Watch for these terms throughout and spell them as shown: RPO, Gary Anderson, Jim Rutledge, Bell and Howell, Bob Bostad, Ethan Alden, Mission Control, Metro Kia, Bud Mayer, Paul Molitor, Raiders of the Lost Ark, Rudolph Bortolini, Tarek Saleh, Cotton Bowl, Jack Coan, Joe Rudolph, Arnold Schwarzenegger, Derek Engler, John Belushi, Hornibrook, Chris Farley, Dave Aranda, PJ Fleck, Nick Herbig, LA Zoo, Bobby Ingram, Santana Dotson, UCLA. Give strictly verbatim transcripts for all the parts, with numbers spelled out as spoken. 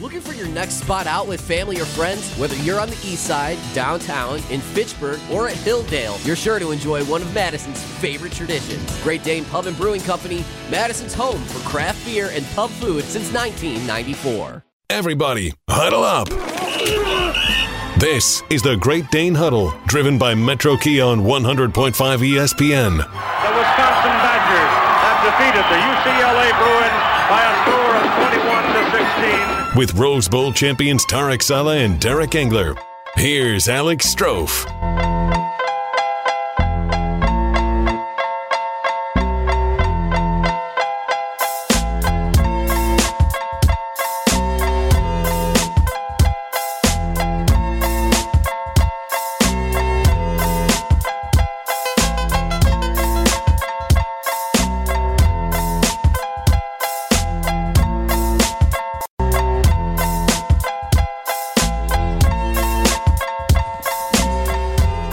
Looking for your next spot out with family or friends? Whether you're on the east side, downtown, in Fitchburg, or at Hilldale, you're sure to enjoy one of Madison's favorite traditions. Great Dane Pub and Brewing Company, Madison's home for craft beer and pub food since nineteen ninety-four. Everybody, huddle up. This is the Great Dane Huddle, driven by Metro Kia on one hundred point five E S P N. The Wisconsin Badgers have defeated the U C L A Bruins by a score of twenty-one to sixteen. With Rose Bowl champions Tarek Saleh and Derek Engler, here's Alex Strouf.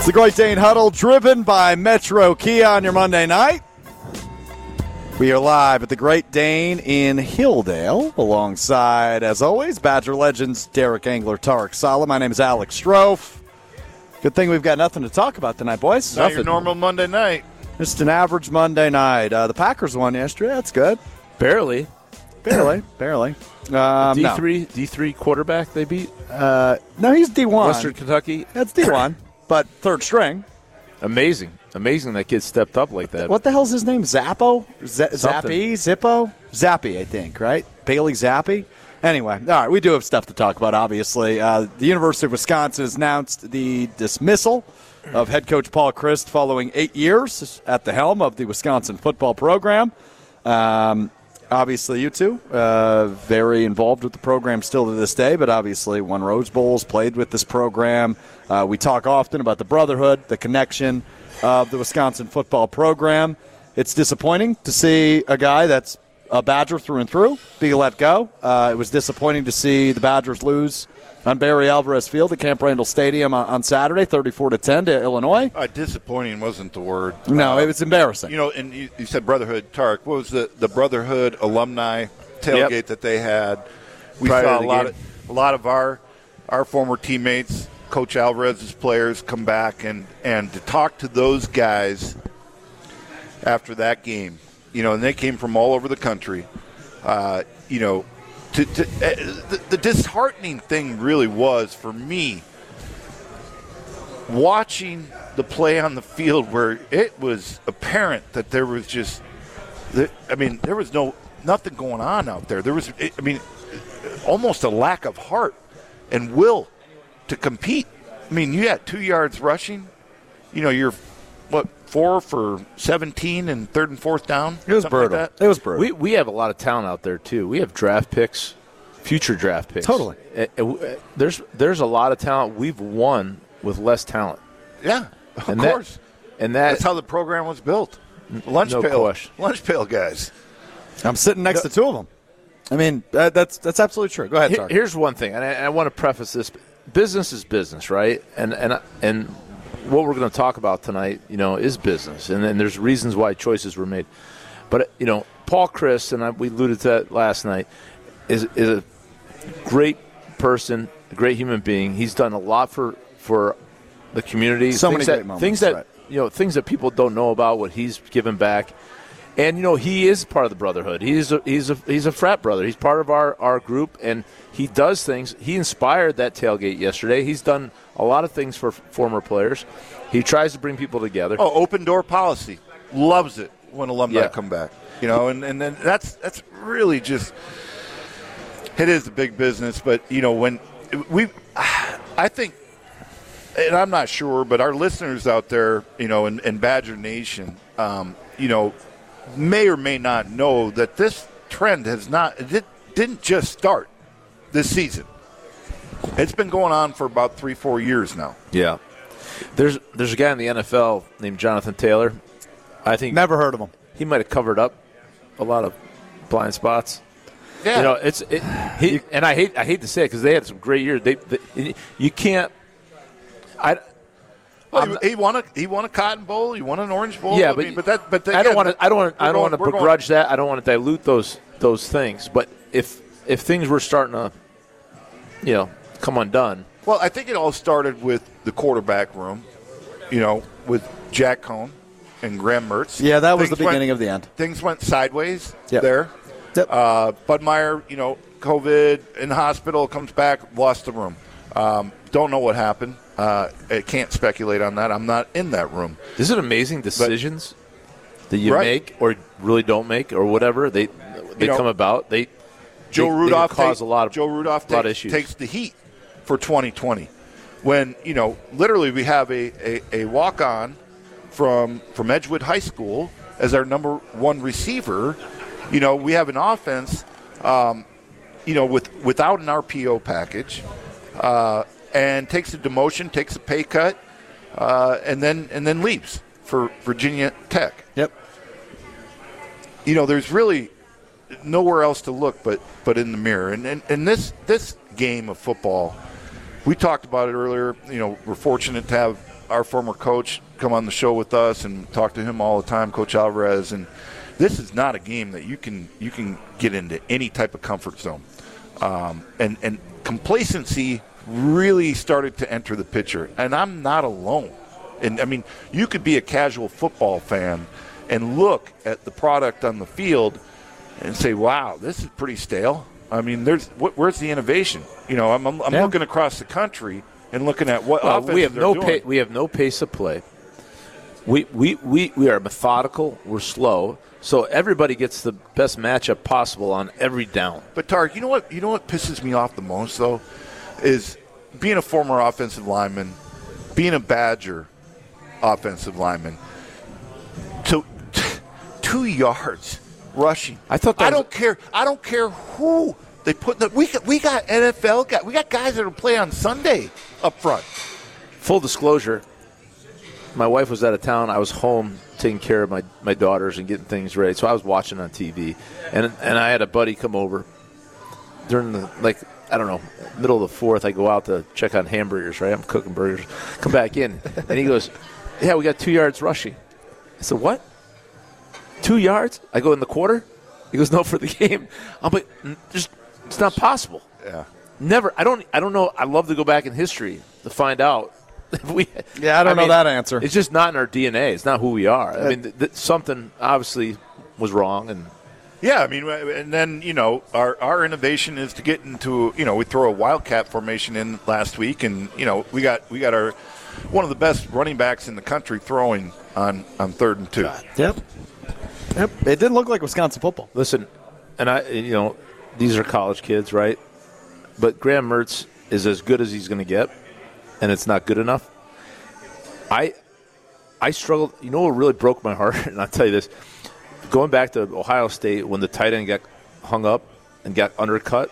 The Great Dane Huddle, driven by Metro Kia on your Monday night. We are live at the Great Dane in Hilldale, alongside, as always, Badger legends Derek Engler, Tarek Saleh. My name is Alex Strouf. Good thing we've got nothing to talk about tonight, boys. Not your normal Monday night. Just an average Monday night. Uh, the Packers won yesterday. That's good. Barely. Barely. Barely. Um, D three, no. D three quarterback they beat? Uh, no, he's D one. Western Kentucky? That's D one. But third string. Amazing. Amazing that kid stepped up like that. What the hell's his name? Zappo? Z- Zappe? Zippo? Zappe, I think, right? Bailey Zappe? Anyway, all right, we do have stuff to talk about, obviously. Uh, the University of Wisconsin has announced the dismissal of head coach Paul Chryst following eight years at the helm of the Wisconsin football program. Um, obviously, you two, uh, very involved with the program still to this day, but obviously won Rose Bowls, played with this program. Uh, we talk often about the brotherhood, the connection of the Wisconsin football program. It's disappointing to see a guy that's a Badger through and through be let go. Uh, it was disappointing to see the Badgers lose on Barry Alvarez Field at Camp Randall Stadium on, on Saturday, thirty-four to ten to Illinois. Uh, disappointing wasn't the word. No, uh, it was embarrassing. You know, and you, you said brotherhood, Tarek. What was the, the brotherhood alumni tailgate yep. that they had? We Prior saw a lot of, a lot of our our former teammates, Coach Alvarez's players, come back, and, and to talk to those guys after that game. You know, and they came from all over the country. Uh, you know, to, to, uh, the, the disheartening thing really was, for me, watching the play on the field where it was apparent that there was just, I mean, there was no nothing going on out there. There was, I mean, almost a lack of heart and will to compete. I mean, you had two yards rushing. You know, you're, what, four for seventeen and third and fourth down? It was brutal. Like it was brutal. We, we have a lot of talent out there, too. We have draft picks, future draft picks. Totally. It, it, there's there's a lot of talent. We've won with less talent. Yeah, of and course. That, and that, That's how the program was built. Lunch no pail. Question. Lunch pail guys. I'm sitting next no. to two of them. I mean, that, that's that's absolutely true. Go ahead, Tarek. Here's one thing, and I, and I want to preface this. Business is business, right? And and and what we're going to talk about tonight, you know, is business. And then there's reasons why choices were made. But, you know, Paul Chryst, and I, we alluded to that last night, is is a great person, a great human being. He's done a lot for, for the community. So things many that, great moments. Things that, right. you know, things that people don't know about, what he's given back. And, you know, he is part of the brotherhood. He's a, he's a, he's a frat brother. He's part of our, our group, and he does things. He inspired that tailgate yesterday. He's done a lot of things for f- former players. He tries to bring people together. Oh, open door policy. Loves it when alumni yeah. come back. You know, and, and then that's that's really just – it is a big business. But, you know, when we – I think – and I'm not sure, but our listeners out there, you know, in, in Badger Nation, um, you know – may or may not know that this trend has not, it didn't just start this season. It's been going on for about three, four years now. Yeah. There's there's a guy in the N F L named Jonathan Taylor. I think never heard of him. He might have covered up a lot of blind spots. Yeah. You know, it's it, he, and I hate I hate to say it because they had some great years. They, they you can't. I. Well, he, he won a he won a Cotton Bowl. He won an Orange Bowl. Yeah, but I mean, but that but the, I don't yeah, want to I don't want I don't want to begrudge going. that. I don't want to dilute those those things. But if if things were starting to you know, come undone. Well, I think it all started with the quarterback room, you know, with Jack Coan and Graham Mertz. Yeah, that was things the beginning went, of the end. Things went sideways yep. there. Yep. Uh, Bud Mayer, you know, COVID, in the hospital, comes back, lost the room. Um, don't know what happened. Uh, I can't speculate on that. I'm not in that room. Is it amazing decisions but, that you right. make or really don't make or whatever they they you come know, about? They Joe they, Rudolph they cause take, a lot of Joe Rudolph lot takes, of takes the heat for twenty twenty when you know literally we have a, a, a walk on from from Edgewood High School as our number one receiver. You know we have an offense. Um, you know with without an R P O package. Uh, and takes a demotion, takes a pay cut, uh, and then and then leaves for Virginia Tech. Yep. You know, there's really nowhere else to look but, but in the mirror. And, and and this this game of football, we talked about it earlier. You know, we're fortunate to have our former coach come on the show with us and talk to him all the time, Coach Alvarez. And this is not a game that you can you can get into any type of comfort zone. Um, and and complacency really started to enter the picture, and I'm not alone. And I mean, you could be a casual football fan and look at the product on the field and say, "Wow, this is pretty stale." I mean, there's what, where's the innovation? You know, I'm I'm, I'm yeah. looking across the country and looking at what well, offenses we have they're no doing. Pa- we have no pace of play. We we we we are methodical. We're slow. So everybody gets the best matchup possible on every down. But Tarek, you know what? You know what pisses me off the most though, is being a former offensive lineman, being a Badger offensive lineman. So t- two yards rushing. I thought that I was- don't care. I don't care who they put. In the, we got, we got N F L guys. We got guys that will play on Sunday up front. Full disclosure. My wife was out of town. I was home taking care of my, my daughters and getting things ready. So I was watching on T V. And and I had a buddy come over during the, like, I don't know, middle of the fourth. I go out to check on hamburgers, right? I'm cooking burgers. Come back in. And he goes, yeah, we got two yards rushing. I said, what? Two yards? I go, in the quarter? He goes, no, for the game. I'm like, just, it's not possible. Yeah. Never. I don't, I don't know. I love to go back in history to find out. We, yeah, I don't I know mean, that answer. It's just not in our D N A. It's not who we are. I mean, th- th- something obviously was wrong. And yeah, I mean, and then, you know, our, our innovation is to get into, you know, we throw a wildcat formation in last week, and, you know, we got we got our one of the best running backs in the country throwing on, on third and two. God. Yep. Yep. It did look like Wisconsin football. Listen, and I, you know, these are college kids, right? But Graham Mertz is as good as he's going to get. And it's not good enough. I I struggled. You know what really broke my heart? And I'll tell you this. Going back to Ohio State when the tight end got hung up and got undercut,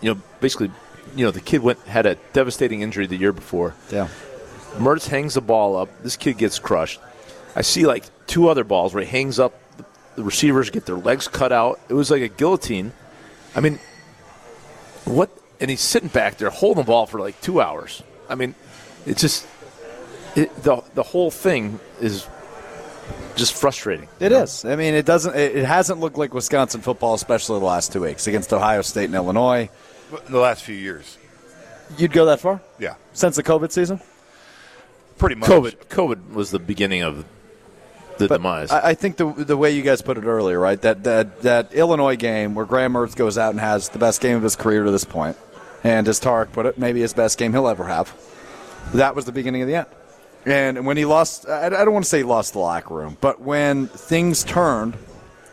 you know, basically, you know, the kid went had a devastating injury the year before. Yeah. Mertz hangs the ball up. This kid gets crushed. I see, like, two other balls where he hangs up. The receivers get their legs cut out. It was like a guillotine. I mean, what? And he's sitting back there holding the ball for, like, two hours. I mean, it's just it, the the whole thing is just frustrating. It know? is. I mean, it doesn't. It, it hasn't looked like Wisconsin football, especially the last two weeks against Ohio State and Illinois. The last few years, you'd go that far? Yeah, since the COVID season, pretty much. COVID, COVID was the beginning of the but demise. I, I think the the way you guys put it earlier, right? That that that Illinois game where Graham Mertz goes out and has the best game of his career to this point. And as Tarek put it, maybe his best game he'll ever have. That was the beginning of the end. And when he lost, I don't want to say he lost the locker room, but when things turned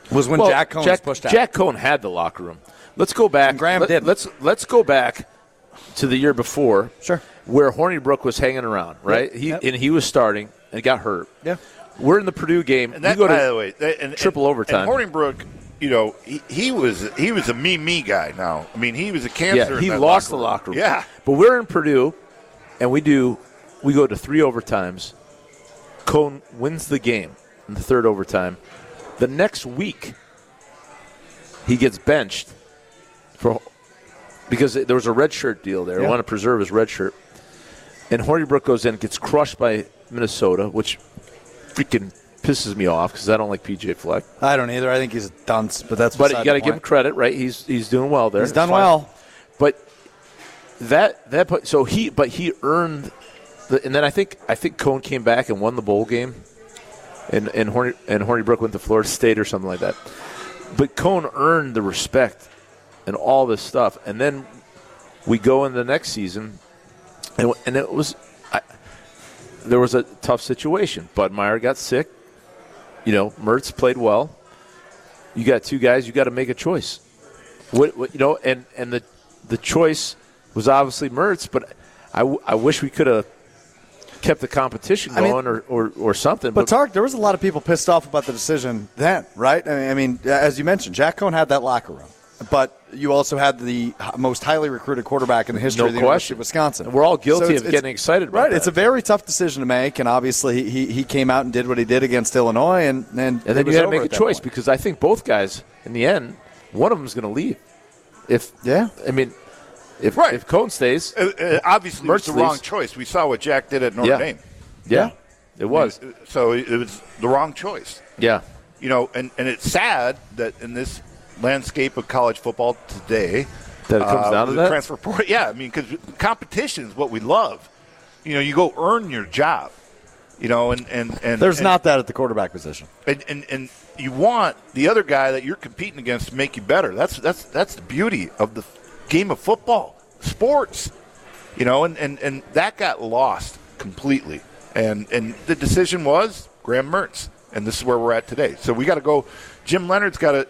was when well, Jack Coan was pushed out. Jack Coan had the locker room. Let's go back. And Graham let, did. Let's let's go back to the year before, sure, where Hornibrook was hanging around, right? Yep. He yep. and he was starting and got hurt. Yeah, we're in the Purdue game. And that, go to, by the way, that, and, triple and, overtime. And Hornibrook. You know, he, he was he was a me me guy. Now, I mean, he was a cancer. Yeah, he in that lost locker room. the locker room. Yeah, but we're in Purdue, and we do we go to three overtimes. Coan wins the game in the third overtime. The next week, he gets benched for because there was a red shirt deal there. He yeah. wanted to preserve his red shirt, and Hornibrook goes in, gets crushed by Minnesota, which freaking. pisses me off because I don't like P J Fleck. I don't either. I think he's a dunce, but that's. But you got to give him credit, right? He's he's doing well there. He's done well, but That that so he but he earned, the, and then I think I think Coan came back and won the bowl game, and and Horny and Hornibrook went to Florida State or something like that. But Coan earned the respect and all this stuff, and then we go in the next season, and and it was I, there was a tough situation. Bud Mayer got sick, you know. Mertz played well. You got two guys. You got to make a choice. What, what you know, and and the the choice. Was obviously Mertz, but I, w- I wish we could have kept the competition going I mean, or, or, or something. But, but Tarek, there was a lot of people pissed off about the decision then, right? I mean, I mean as you mentioned, Jack Coan had that locker room, but you also had the most highly recruited quarterback in the history no of the question. University of Wisconsin. And we're all guilty so of getting excited about it. Right, that. It's a very tough decision to make, and obviously he, he came out and did what he did against Illinois. And, and, and then you had to make a choice point. Because I think both guys, in the end, one of them is going to leave. If yeah, I mean – If, right. if Coan stays. Uh, uh, obviously, Mertz it was the leaves. Wrong choice. We saw what Jack did at Notre yeah. Dame. Yeah. yeah, it was. And so it was the wrong choice. Yeah. You know, and, and it's sad that in this landscape of college football today. That it comes uh, down to the that? Transfer portal. Yeah, I mean, because competition is what we love. You know, you go earn your job. You know, and. and, and There's and, not that at the quarterback position. And, and, and you want the other guy that you're competing against to make you better. That's, that's, that's the beauty of the game of football, sports, you know, and, and, and that got lost completely. And and the decision was Graham Mertz, and this is where we're at today. So we got to go. Jim Leonhard's got to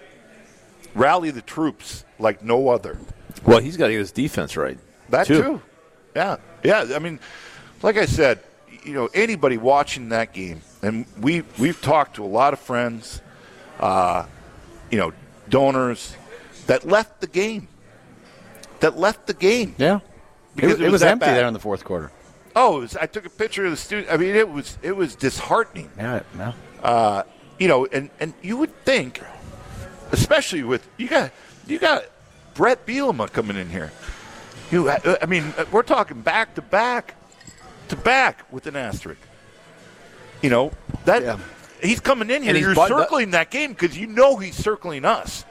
rally the troops like no other. Well, he's got to get his defense right. That too. too. Yeah. Yeah. I mean, like I said, you know, anybody watching that game, and we, we've talked to a lot of friends, uh, you know, donors that left the game. That left the game. Yeah, because it, it was, it was empty bad. There in the fourth quarter. Oh, it was, I took a picture of the student. I mean, it was it was disheartening. Yeah, no. Uh, you know, and, and you would think, especially with you got you got Brett Bielema coming in here. You, I mean, we're talking back to back to back with an asterisk. You know that yeah. he's coming in here. And you're circling up. That game because you know he's circling us.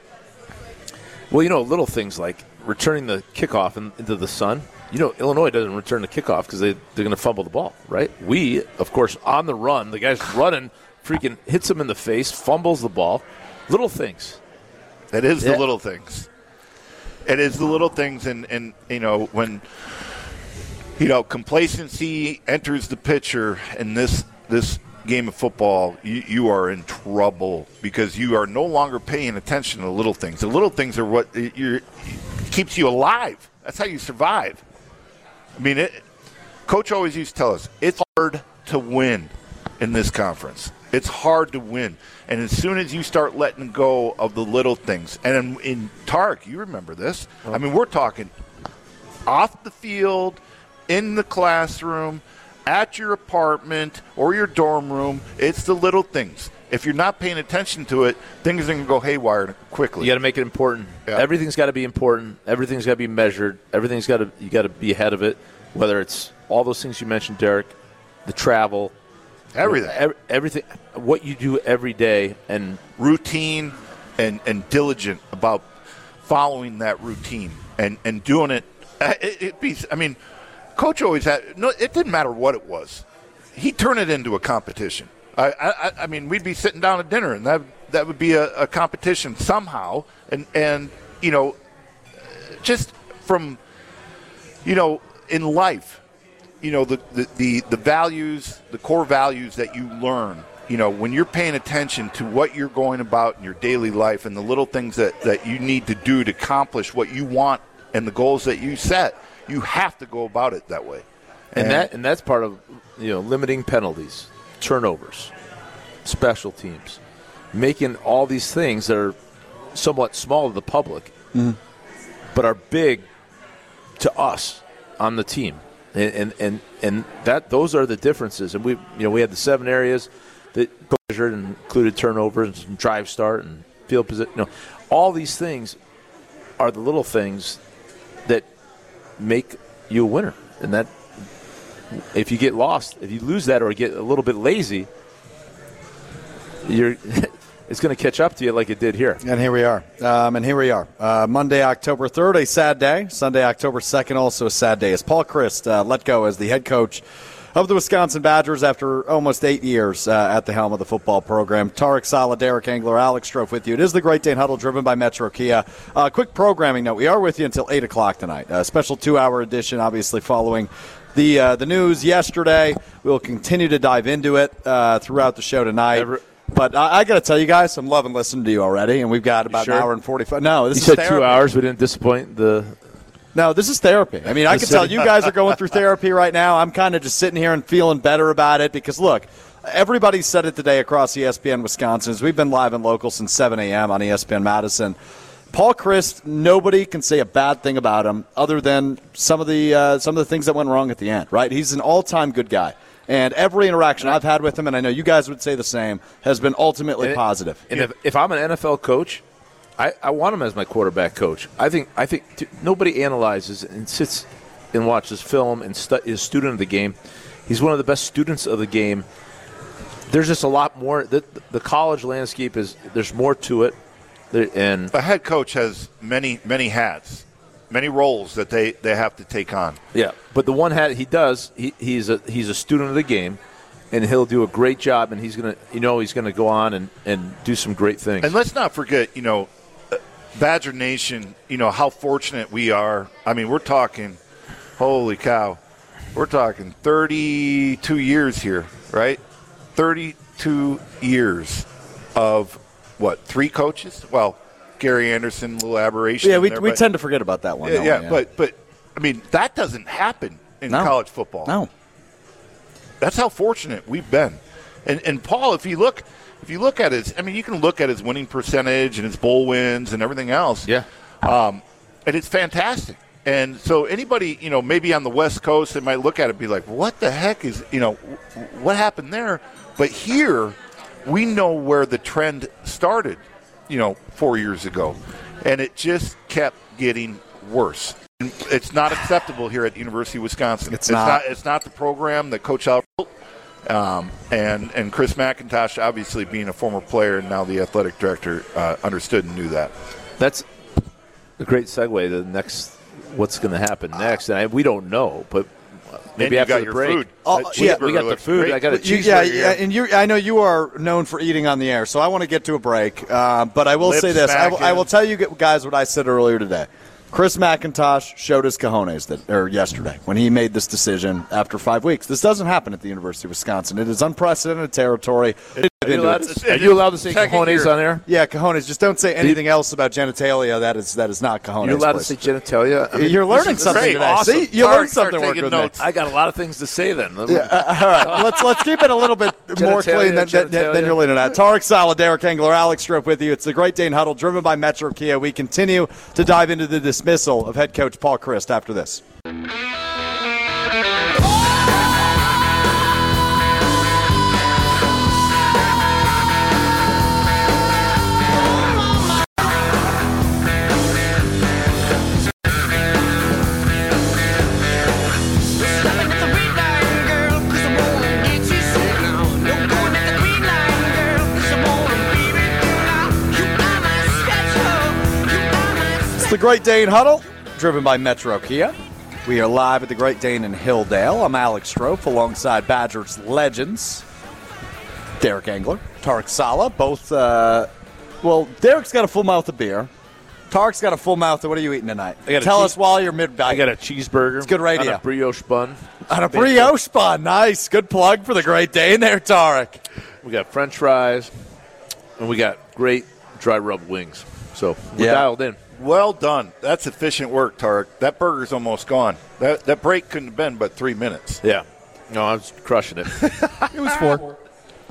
Well, you know, little things like. Returning the kickoff in, into the sun. You know, Illinois doesn't return the kickoff because they, they're going to fumble the ball, right? We, of course, on the run, the guy's running, freaking hits him in the face, fumbles the ball. Little things. It is yeah. the little things. It is the little things, and, and, you know, when, you know, complacency enters the picture in this this game of football, you, you are in trouble because you are no longer paying attention to little things. The little things are what you're – keeps you alive. That's how you survive. I mean, it, Coach always used to tell us, it's hard to win in this conference. It's hard to win. And as soon as you start letting go of the little things, and in, in Tarek, you remember this. Oh. I mean, we're talking off the field, in the classroom, at your apartment or your dorm room. It's the little things. If you're not paying attention to it, things are going to go haywire quickly. You got to make it important. Yeah. Everything's got to be important. Everything's got to be measured. Everything's got to you got to be ahead of it. Whether it's all those things you mentioned, Derek, the travel, everything, every, everything, what you do every day, and routine, and, and diligent about following that routine and, and doing it. It, it be, I mean, Coach always had no. It didn't matter what it was. He turned it into a competition. I, I, I mean, we'd be sitting down at dinner, and that that would be a, a competition somehow. And, and, you know, just from, you know, in life, you know, the, the, the, the values, the core values that you learn, you know, when you're paying attention to what you're going about in your daily life and the little things that, that you need to do to accomplish what you want and the goals that you set, you have to go about it that way. And, and that and that's part of, you know, limiting penalties. Turnovers, special teams, making all these things that are somewhat small to the public, mm-hmm. but are big to us on the team, and and, and and that those are the differences. And we, you know, we had the seven areas that measured and included turnovers and drive start and field position. You know, all these things are the little things that make you a winner, and that. If you get lost, if you lose that or get a little bit lazy, you're it's going to catch up to you like it did here. And here we are. Um, and here we are. Uh, Monday, October third, a sad day. Sunday, October second, also a sad day. As Paul Chryst uh, let go as the head coach of the Wisconsin Badgers after almost eight years uh, at the helm of the football program. Tarek Saleh, Derek Engler, Alex Strouf with you. It is the Great Dane Huddle driven by Metro Kia. Uh, quick programming note, we are with you until eight o'clock tonight. A special two-hour edition, obviously, following the uh, the news yesterday. We'll continue to dive into it uh, throughout the show tonight. Every- But I, I got to tell you guys, I'm loving listening to you already, and we've got about sure? an hour and forty-five. No, this you is said therapy. Two hours. We didn't disappoint the. No, this is therapy. I mean, I can tell you guys are going through therapy right now. I'm kind of just sitting here and feeling better about it because, look, everybody said it today across E S P N Wisconsin. We've been live and local since seven a.m. on E S P N Madison. Paul Chryst, nobody can say a bad thing about him other than some of the uh, some of the things that went wrong at the end. Right? He's an all-time good guy. And every interaction I've had with him, and I know you guys would say the same, has been ultimately and it, positive. And if, if I'm an N F L coach, I, I want him as my quarterback coach. I think I think t- nobody analyzes and sits and watches film and stu- is a student of the game. He's one of the best students of the game. There's just a lot more. The, the college landscape is there's more to it. There, and a head coach has many many hats. Many roles that they, they have to take on. Yeah, but the one hat he does, he, he's a he's a student of the game, and he'll do a great job, and he's gonna you know he's gonna go on and, and do some great things. And let's not forget, you know, Badger Nation, you know how fortunate we are. I mean, we're talking, holy cow, we're talking thirty-two years here, right? thirty-two years of what? Three coaches? Well. Gary Anderson, little aberration. Yeah, we there, we tend to forget about that one. Yeah, that yeah, one, yeah. but but I mean that doesn't happen in no. college football. No, that's how fortunate we've been. And and Paul, if you look, if you look at his, I mean, you can look at his winning percentage and his bowl wins and everything else. Yeah, um, and it's fantastic. And so anybody, you know, maybe on the West Coast, they might look at it and be like, "What the heck is you know what happened there?" But here, we know where the trend started. You know, four years ago, and it just kept getting worse. It's not acceptable here at the University of Wisconsin. It's, it's not. not. It's not the program that Coach Al built, um, and and Chris McIntosh, obviously being a former player and now the athletic director, uh, understood and knew that. That's a great segue to the next. What's going to happen next? And I, we don't know, but. Maybe after got the break. Oh, yeah, we got the food. Great. I got a cheeseburger. Yeah, yeah, and you, I know you are known for eating on the air, so I want to get to a break. Uh, but I will Lip say this. I, w- I will tell you guys what I said earlier today. Chris McIntosh showed his cojones that, or yesterday when he made this decision after five weeks. This doesn't happen at the University of Wisconsin. It is unprecedented territory. It, are, you allowed, it. Are you allowed to say cojones on air? Yeah, cojones. Just don't say anything you, else about genitalia. That is that is not cojones. You're allowed place. To say genitalia? I mean, You're learning something great, today. Awesome. See, you Tarek, learned something working with notes. Me. I got a lot of things to say then. Yeah, uh, all right. let's, let's keep it a little bit more clean than, than, than you're leading at. Tarek Saleh, Derek Engler, Alex Strouf with you. It's the Great Dane Huddle driven by Metro Kia. We continue to dive into the discussion. Dismissal of head coach Paul Chryst after this. The Great Dane Huddle, driven by Metro Kia. We are live at the Great Dane in Hilldale. I'm Alex Strouf, alongside Badgers legends, Derek Engler, Tarek Saleh. Both, uh, well, Derek's got a full mouth of beer. Tarek's got a full mouth of what are you eating tonight? Tell us while you're mid-bite. I got a cheeseburger. It's good radio. On a brioche bun. It's on a brioche good. bun. Nice. Good plug for the Great Dane there, Tarek. We got French fries, and we got great dry rub wings. So we're yeah. dialed in. Well done. That's efficient work, Tarek. That burger's almost gone. That that break couldn't have been but three minutes. Yeah. No, I was crushing it. It was four.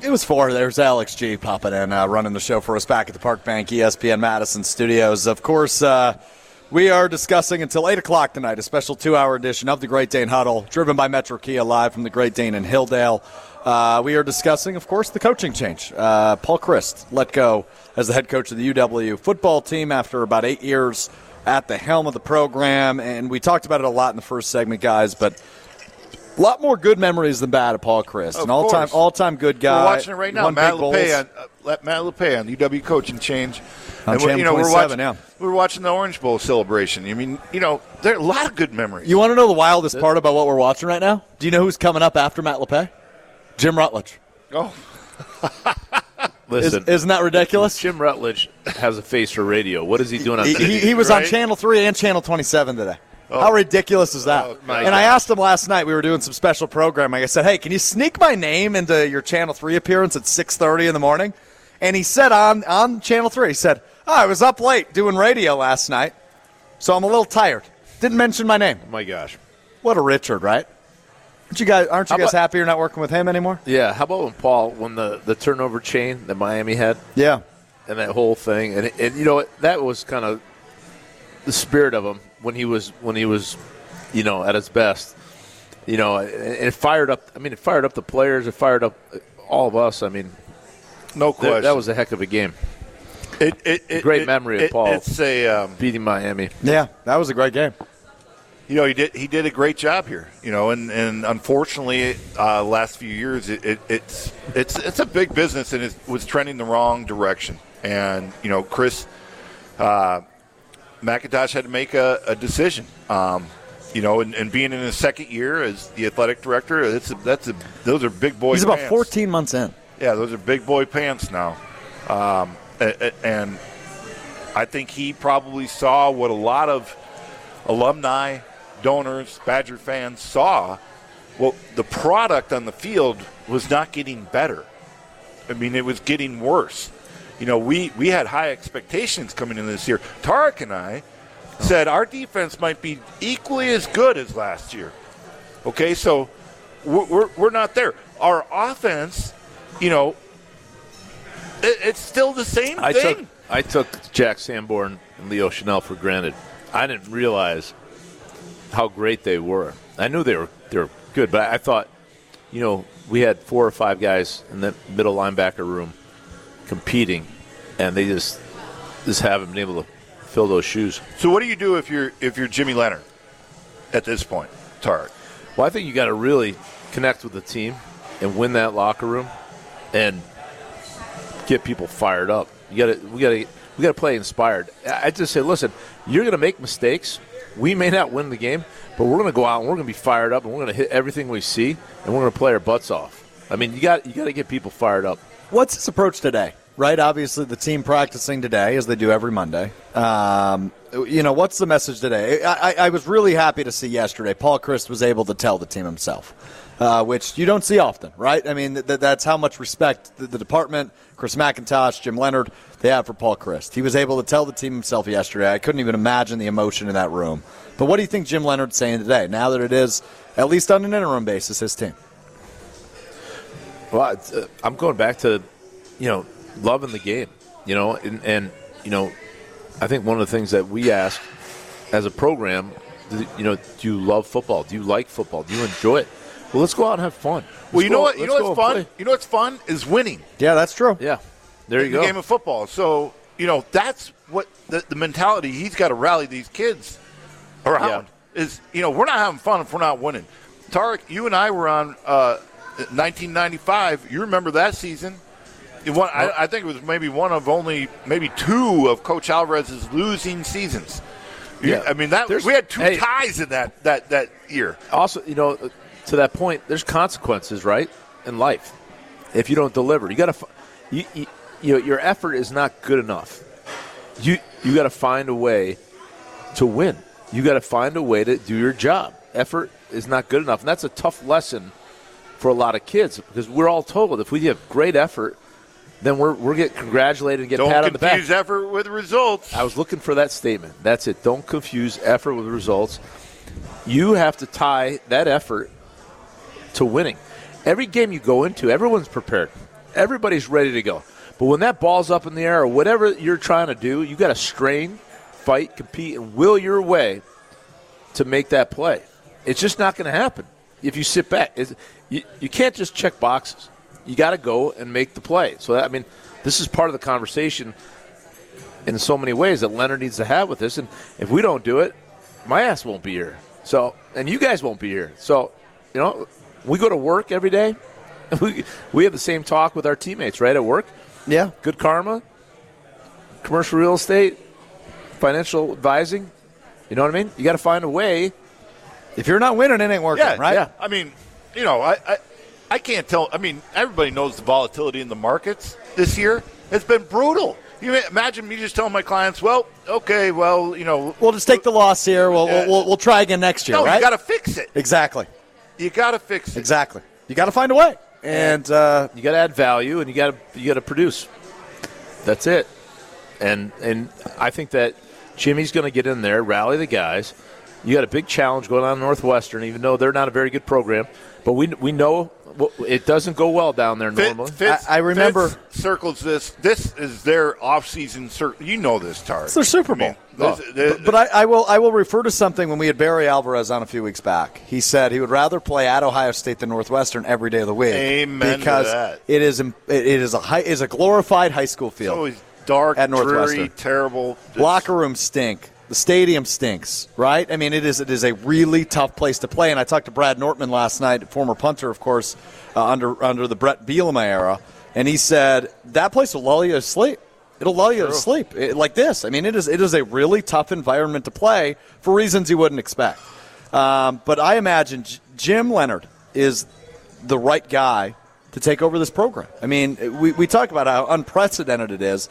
It was four. There's Alex G popping in, uh, running the show for us back at the Park Bank E S P N Madison studios. Of course, uh, we are discussing until eight o'clock tonight, a special two-hour edition of the Great Dane Huddle, driven by Metro Kia, live from the Great Dane in Hilldale. Uh, we are discussing, of course, the coaching change. Uh, Paul Chryst let go as the head coach of the U W football team after about eight years at the helm of the program. And we talked about it a lot in the first segment, guys, but A lot more good memories than bad at Paul Chryst. Of an all-time, course. all-time good guy. We're watching it right now. Matt LePay, on, uh, Matt LePay on U W coaching change. On and Channel you know, we're watching, yeah. We're watching the Orange Bowl celebration. You I mean, you know, there are a lot of good memories. You want to know the wildest part about what we're watching right now? Do you know who's coming up after Matt LePay? Jim Rutledge. Oh. Listen, Is, isn't that ridiculous? Jim Rutledge has a face for radio. What is he doing on T V? He, he was right? on Channel three and Channel twenty-seven today. Oh. How ridiculous is that? Oh, and God. I asked him last night. We were doing some special programming. I said, hey, can you sneak my name into your Channel three appearance at six thirty in the morning? And he said on, on Channel three, he said, oh, I was up late doing radio last night, so I'm a little tired. Didn't mention my name. Oh, my gosh. What a Richard, right? Aren't you guys, aren't you guys happy you're not working with him anymore? Yeah. How about when Paul, when the, the turnover chain that Miami had? Yeah. And that whole thing. And, and you know, that was kind of the spirit of him when he was, when he was, you know, at his best. You know, and it fired up. I mean, it fired up the players. It fired up all of us. I mean. No question. That, that was a heck of a game. It, it, it, great it, memory of it, Paul. It's a um, beating Miami. Yeah, that was a great game. You know, he did he did a great job here. You know, and and unfortunately, uh, last few years, it, it, it's it's it's a big business, and it was trending the wrong direction. And you know, Chris uh, McIntosh had to make a, a decision. Um, you know, and, and being in his second year as the athletic director, it's a, that's a, those are big boy. He's about pants. fourteen months in. Yeah, those are big boy pants now. Um, and I think he probably saw what a lot of alumni, donors, Badger fans saw. Well, the product on the field was not getting better. I mean, it was getting worse. You know, we, we had high expectations coming in this year. Tarek and I said our defense might be equally as good as last year. Okay, so we're, we're, we're not there. Our offense... You know, it, it's still the same I thing. Took, I took Jack Sanborn and Leo Chenal for granted. I didn't realize how great they were. I knew they were they were good, but I thought, you know, we had four or five guys in that middle linebacker room competing, and they just just haven't been able to fill those shoes. So, what do you do if you're if you're Jimmy Leonhard at this point, Tarek? Well, I think you got to really connect with the team and win that locker room. And get people fired up. You gotta, we gotta, we gotta play inspired. I just say, listen, you're gonna make mistakes. We may not win the game, but we're gonna go out and we're gonna be fired up and we're gonna hit everything we see and we're gonna play our butts off. I mean, you got, you gotta get people fired up. What's his approach today? Right, obviously the team practicing today as they do every Monday. Um, you know, what's the message today? I, I, I was really happy to see yesterday. Paul Chryst was able to tell the team himself. Uh, which you don't see often, right? I mean, th- that's how much respect the, the department, Chris McIntosh, Jim Leonhard, they have for Paul Chryst. He was able to tell the team himself yesterday. I couldn't even imagine the emotion in that room. But what do you think Jim Leonhard's saying today, now that it is, at least on an interim basis, his team? Well, uh, I'm going back to, you know, loving the game, you know, and, and, you know, I think one of the things that we ask as a program, you know, do you love football? Do you like football? Do you enjoy it? Well, let's go out and have fun. Let's well, you know go, what? You know what's fun? You know what's fun is winning. Yeah, that's true. Yeah, there you go. The game of football. So you know that's what the, the mentality he's got to rally these kids around yeah. is. You know, we're not having fun if we're not winning. Tarek, you and I were on uh, nineteen ninety-five. You remember that season? It won, I, I think it was maybe one of only maybe two of Coach Alvarez's losing seasons. Yeah, I mean that There's, we had two hey, ties in that that that year. Also, you know. To that point, there's consequences, right, in life. If you don't deliver, you got to, you, you, you know, your effort is not good enough. You you got to find a way to win. You got to find a way to do your job. Effort is not good enough, and that's a tough lesson for a lot of kids because we're all told if we have great effort, then we're we're get congratulated and get pat on the back. Don't confuse effort with results. I was looking for that statement. That's it. Don't confuse effort with results. You have to tie that effort to winning. Every game you go into, everyone's prepared. Everybody's ready to go. But when that ball's up in the air or whatever you're trying to do, you got to strain, fight, compete, and will your way to make that play. It's just not going to happen if you sit back. It's, you, you can't just check boxes. You got to go and make the play. So, that, I mean, this is part of the conversation in so many ways that Leonhard needs to have with this. And if we don't do it, my ass won't be here. So, and you guys won't be here. So, you know, we go to work every day. We, we have the same talk with our teammates, right, at work? Yeah. Good karma, commercial real estate, financial advising. You know what I mean? You got to find a way. If you're not winning, it ain't working, yeah, right? Yeah. I mean, you know, I, I I can't tell. I mean, everybody knows the volatility in the markets this year. It's been brutal. You imagine me just telling my clients, well, okay, well, you know. We'll just take the loss here. We'll uh, we'll, we'll try again next year, no, right? No, you got to fix it. Exactly. You got to fix it. Exactly. You got to find a way. And uh, you got to add value, and you got to you got to produce. That's it. And and I think that Jimmy's going to get in there, rally the guys. You got a big challenge going on in Northwestern, even though they're not a very good program. But we we know it doesn't go well down there normally. Fitz, I, I remember Fitz circles this. This is their off-season circle. You know this, Tarek. It's their Super Bowl. I mean, oh. But, but I, I will I will refer to something when we had Barry Alvarez on a few weeks back. He said he would rather play at Ohio State than Northwestern every day of the week. Amen. Because to that. it is it is a high, is a glorified high school field. It's always dark, at Northwestern. Dreary, terrible. Locker rooms stink. The stadium stinks, right? I mean, it is it is a really tough place to play. And I talked to Brad Nortman last night, former punter, of course, uh, under under the Brett Bielema era, and he said that place will lull you to sleep. It'll lull you True. to sleep it, like this. I mean, it is it is a really tough environment to play for reasons you wouldn't expect. Um, but I imagine J- Jim Leonhard is the right guy to take over this program. I mean, we we talk about how unprecedented it is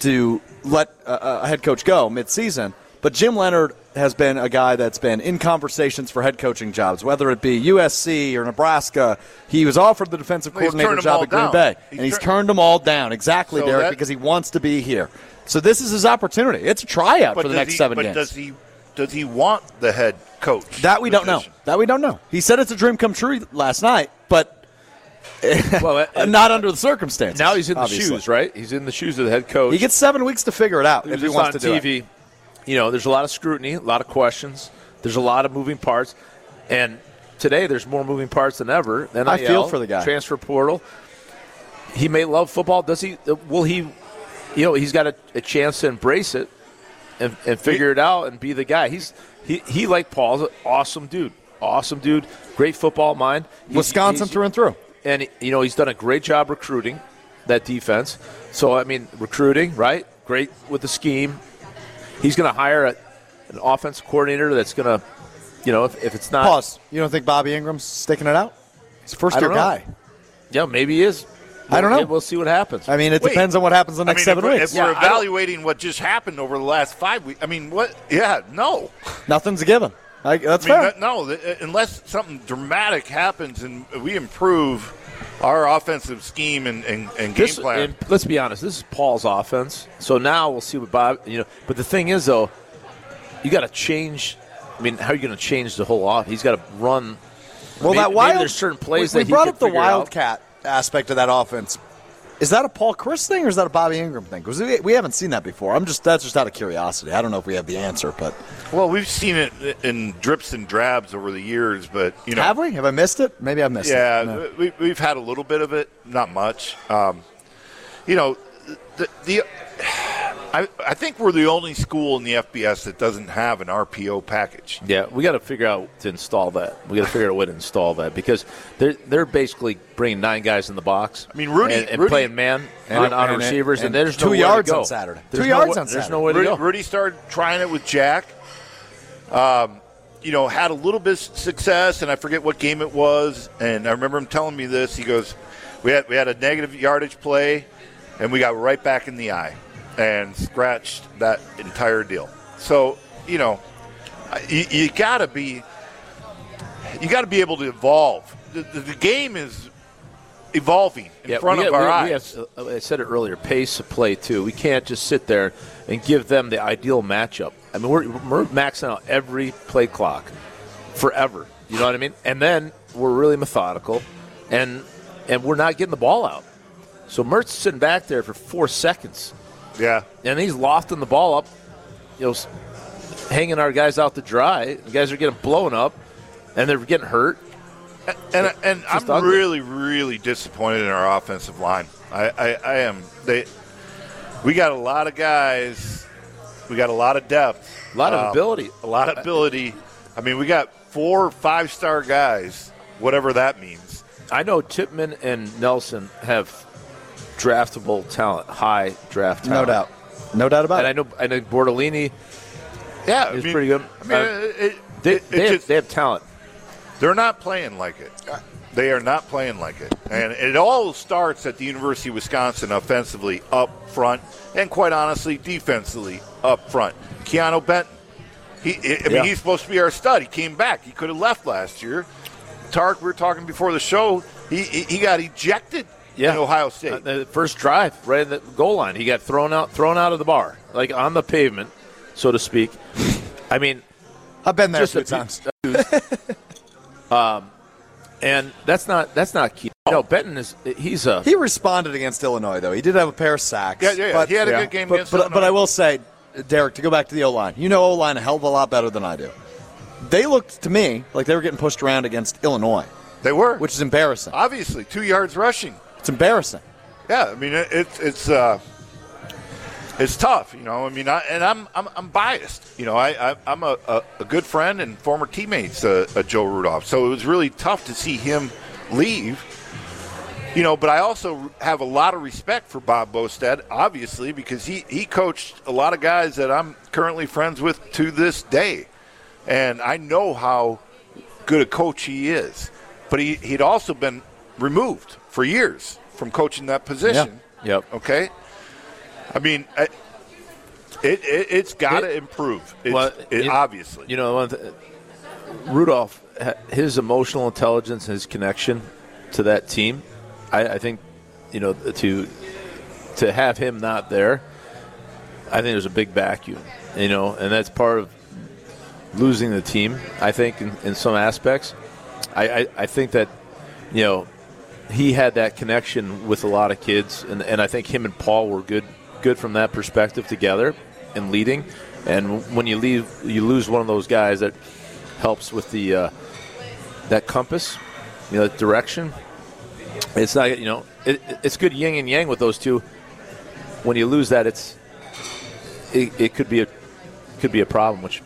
to let uh, a head coach go midseason. But Jim Leonhard has been a guy that's been in conversations for head coaching jobs, whether it be U S C or Nebraska. He was offered the defensive well, coordinator job at Green down. Bay, he's and he's tur- turned them all down. Exactly, so Derek, that, because he wants to be here. So this is his opportunity. It's a tryout for the next he, seven but games. But does he, does he want the head coach? That we position? don't know. That we don't know. He said it's a dream come true last night, but well, it, it, not under the circumstances. Now he's in obviously. the shoes, right? He's in the shoes of the head coach. He gets seven weeks to figure it out if he wants to do T V. It. You know, there's a lot of scrutiny, a lot of questions. There's a lot of moving parts. And today there's more moving parts than ever. N I L, I feel for the guy. Transfer portal. He may love football. Does he? Will he? You know, he's got a, a chance to embrace it and, and figure it out and be the guy. He's he, he like Paul's an awesome dude. Awesome dude. Great football mind. He's, Wisconsin he's, through and through. And, you know, he's done a great job recruiting that defense. So, I mean, recruiting, right? Great with the scheme. He's going to hire a, an offensive coordinator that's going to, you know, if, if it's not. Pause. You don't think Bobby Ingram's sticking it out? He's a first-year guy. Yeah, maybe he is. We'll, I don't know. We'll see what happens. I mean, it Wait. depends on what happens the next I mean, seven if we're, weeks. If we're yeah, evaluating what just happened over the last five weeks, I mean, what? Yeah, no. Nothing's a given. I, that's I mean, fair. No, unless something dramatic happens and we improve our offensive scheme and, and, and game this, plan. And let's be honest. This is Paul's offense. So now we'll see what Bob, you know. But the thing is, though, you got to change. I mean, how are you going to change the whole offense? He's got to run. Well, maybe, that wild. There's certain plays we, that we he brought up the wildcat out. aspect of that offense. Is that a Paul Chryst thing or is that a Bobby Ingram thing? Because we, we haven't seen that before. I'm just that's just out of curiosity. I don't know if we have the answer, but well, we've seen it in drips and drabs over the years, but you know, have we? Have I missed it? Maybe I missed yeah, it. Yeah, no. we, we've had a little bit of it, not much. Um, you know, the, the I I think we're the only school in the F B S that doesn't have an R P O package. Yeah, we got to figure out to install that. We got to figure out a way to install that because they're they're basically bringing nine guys in the box. I mean, Rudy and, and Rudy, playing man and, on, on and, receivers, and, and there's two no yards on Saturday. There's two no yards way, on Saturday. There's no way to Rudy, go. Rudy started trying it with Jack. Um, you know, had a little bit of success, and I forget what game it was. And I remember him telling me this. He goes, "We had we had a negative yardage play, and we got right back in the eye." And scratched that entire deal. So you know, you, you gotta be, you gotta be able to evolve. The, the, the game is evolving in yeah, front of have, our we, eyes. We have, I said it earlier. Pace of play too. We can't just sit there and give them the ideal matchup. I mean, we're, we're maxing out every play clock forever. You know what I mean? And then we're really methodical, and and we're not getting the ball out. So Mertz sitting back there for four seconds. Yeah, and he's lofting the ball up, you know, hanging our guys out to dry. The guys are getting blown up, and they're getting hurt. And and, and I'm ugly. really, really disappointed in our offensive line. I, I, I am. They, we got a lot of guys. We got a lot of depth. A lot of um, ability. A lot of ability. I mean, we got four five-star guys whatever that means. I know Chipman and Nelson have draftable talent, high draft talent. No doubt. No doubt about and it. And I know I know Bortolini yeah, is I mean, pretty good. I mean, uh, it, they, it, they, it have, just, they have talent. They're not playing like it. They are not playing like it. And it all starts at the University of Wisconsin offensively up front and, quite honestly, defensively up front. Keanu Benton. He, I mean, yeah. he's supposed to be our stud. He came back. He could have left last year. Tarek, we were talking before the show, he he got ejected yeah. in Ohio State. Uh, the first drive, right at the goal line. He got thrown out thrown out of the bar, like on the pavement, so to speak. I mean, I've been there a few times. um, and that's not that's not key. No, Benton is he's a he responded against Illinois though. He did have a pair of sacks. Yeah, yeah, yeah. But, he had a yeah. good game but, against but, Illinois. But I will say, Derek, to go back to the O-line, you know O-line a hell of a lot better than I do. They looked to me like they were getting pushed around against Illinois. They were, which is embarrassing. Obviously, two yards rushing. It's embarrassing. Yeah, I mean it, it, it's uh, it's tough, you know. I mean, I, and I'm I'm I'm biased, you know. I, I I'm a, a, a good friend and former teammates, uh, uh, Joe Rudolph. So it was really tough to see him leave, you know. But I also have a lot of respect for Bob Bostad, obviously, because he he coached a lot of guys that I'm currently friends with to this day. And I know how good a coach he is. But he, he'd also been removed for years from coaching that position. Yep. yep. Okay? I mean, I, it, it, it's got to it, improve, it's, well, it, you, obviously. You know, Rudolph, his emotional intelligence, his connection to that team, I, I think, you know, to to have him not there, I think there's a big vacuum, you know, and that's part of losing the team, I think, in, in some aspects. I, I, I think that, you know, he had that connection with a lot of kids, and, and I think him and Paul were good good from that perspective together in leading. And when you leave, you lose one of those guys that helps with the uh, that compass, you know, that direction. It's not, you know, it, it's good yin and yang with those two. When you lose that, it's it, it could be a could be a problem, which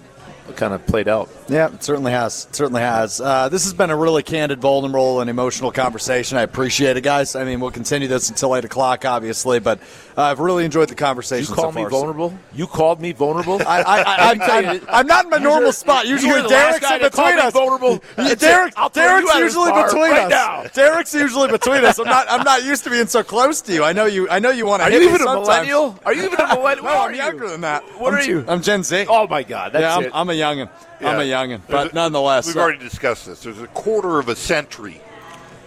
kind of played out. Yeah, it certainly has. It certainly has. Uh, this has been a really candid, vulnerable, and emotional conversation. I appreciate it, guys. I mean, we'll continue this until eight o'clock, obviously, but uh, I've really enjoyed the conversation so far. You called me vulnerable? You called me vulnerable? I, I, I, I'm, I'm, I'm not in my usually, normal spot. Usually Derek's in between us. Vulnerable. Derek, I'll Derek's usually between right us. Now. Derek's usually between us. I'm not I'm not used to being so close to you. I know you I know you want to Are you even sometimes. a millennial? Are you even a millennial? No, I'm younger than that. What are you? I'm Gen Z. Oh, my God. That's it. I'm a youngin'. Yeah. I'm a youngin', but a, nonetheless. We've so. already discussed this. There's a quarter of a century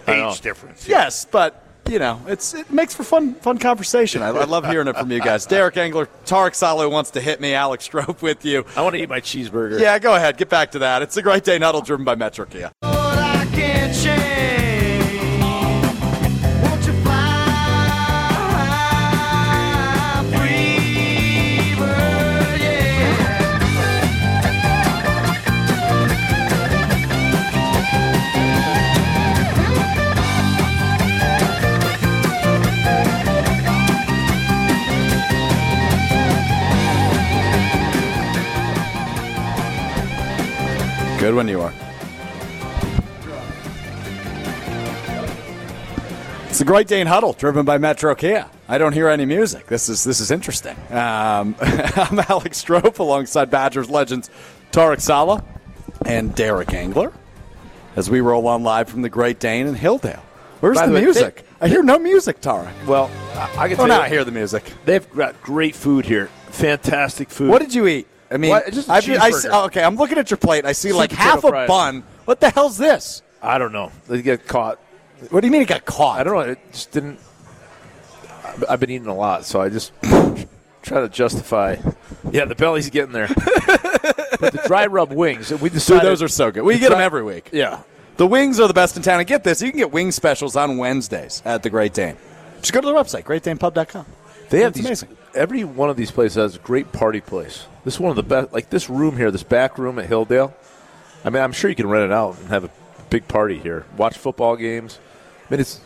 age difference. Here. Yes, but, you know, it's it makes for fun fun conversation. I, I love hearing it from you guys. Derek Engler, Tarek Saleh wants to hit me, Alex Strouf with you. I want to eat my cheeseburger. Yeah, go ahead. Get back to that. It's a great day, Nuttall, driven by Metro Kia. I can't change. Good one you are. It's a great day in Huddle, driven by Metro Kia. I don't hear any music. This is this is interesting. Um, I'm Alex Strouf alongside Badgers legends Tarek Saleh and Derek Engler as we roll on live from the Great Dane in Hilldale. Where's the, the way, music? They, I hear no music, Tarek. Well, I, I can. Oh, now I hear the music. They've got great food here. Fantastic food. What did you eat? I mean, what? Just a I, I see, oh, okay, I'm looking at your plate. I see like half a fries. bun. What the hell's this? I don't know. They get caught. What do you mean it got caught? I don't know. It just didn't. I've been eating a lot, so I just try to justify. Yeah, the belly's getting there. But the dry rub wings, we decided. Dude, those are so good. We the get dry, them every week. Yeah. The wings are the best in town. And get this, you can get wing specials on Wednesdays at the Great Dane. Just go to their website, great dane pub dot com. They have these, amazing. Every one of these places has a great party place. This is one of the best, like this room here, this back room at Hilldale. I mean, I'm sure you can rent it out and have a big party here. Watch football games. I mean, it's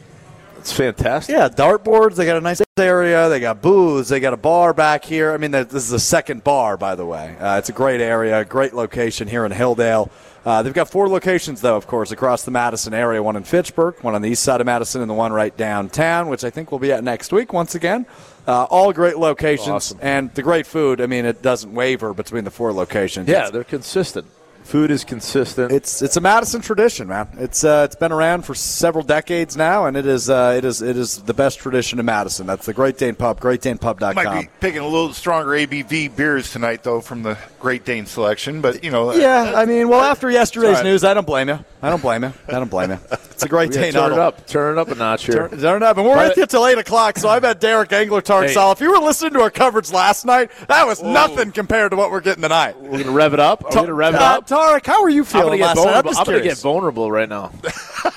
it's fantastic. Yeah, dartboards. They got a nice area. They got booths. They got a bar back here. I mean, this is the second bar, by the way. Uh, it's a great area, great location here in Hilldale. Uh, they've got four locations, though, of course, across the Madison area, one in Fitchburg, one on the east side of Madison, and the one right downtown, which I think we'll be at next week once again. Uh, all great locations. Awesome. And the great food, I mean, it doesn't waver between the four locations. Yeah, it's, they're consistent. Food is consistent. It's it's a Madison tradition, man. It's uh, it's been around for several decades now, and it is uh, it is it is the best tradition in Madison. That's the Great Dane Pub, great dane pub dot com. Might be picking a little stronger A B V beers tonight, though, from the Great Dane selection, but you know. Yeah, I mean, well, after yesterday's right. news, I don't blame you. I don't blame you. I don't blame you. It's a Great Dane. Turn it up, turn it up a notch here. Turn, turn it up, and we're with you till eight o'clock. So I bet Derek Engler, Tarek Saleh. If you were listening to our coverage last night, that was Whoa. nothing compared to what we're getting tonight. We're gonna rev it up. Are we gonna rev it up? T- Tarek, how are you feeling last night? I'm, I'm going to get vulnerable right now.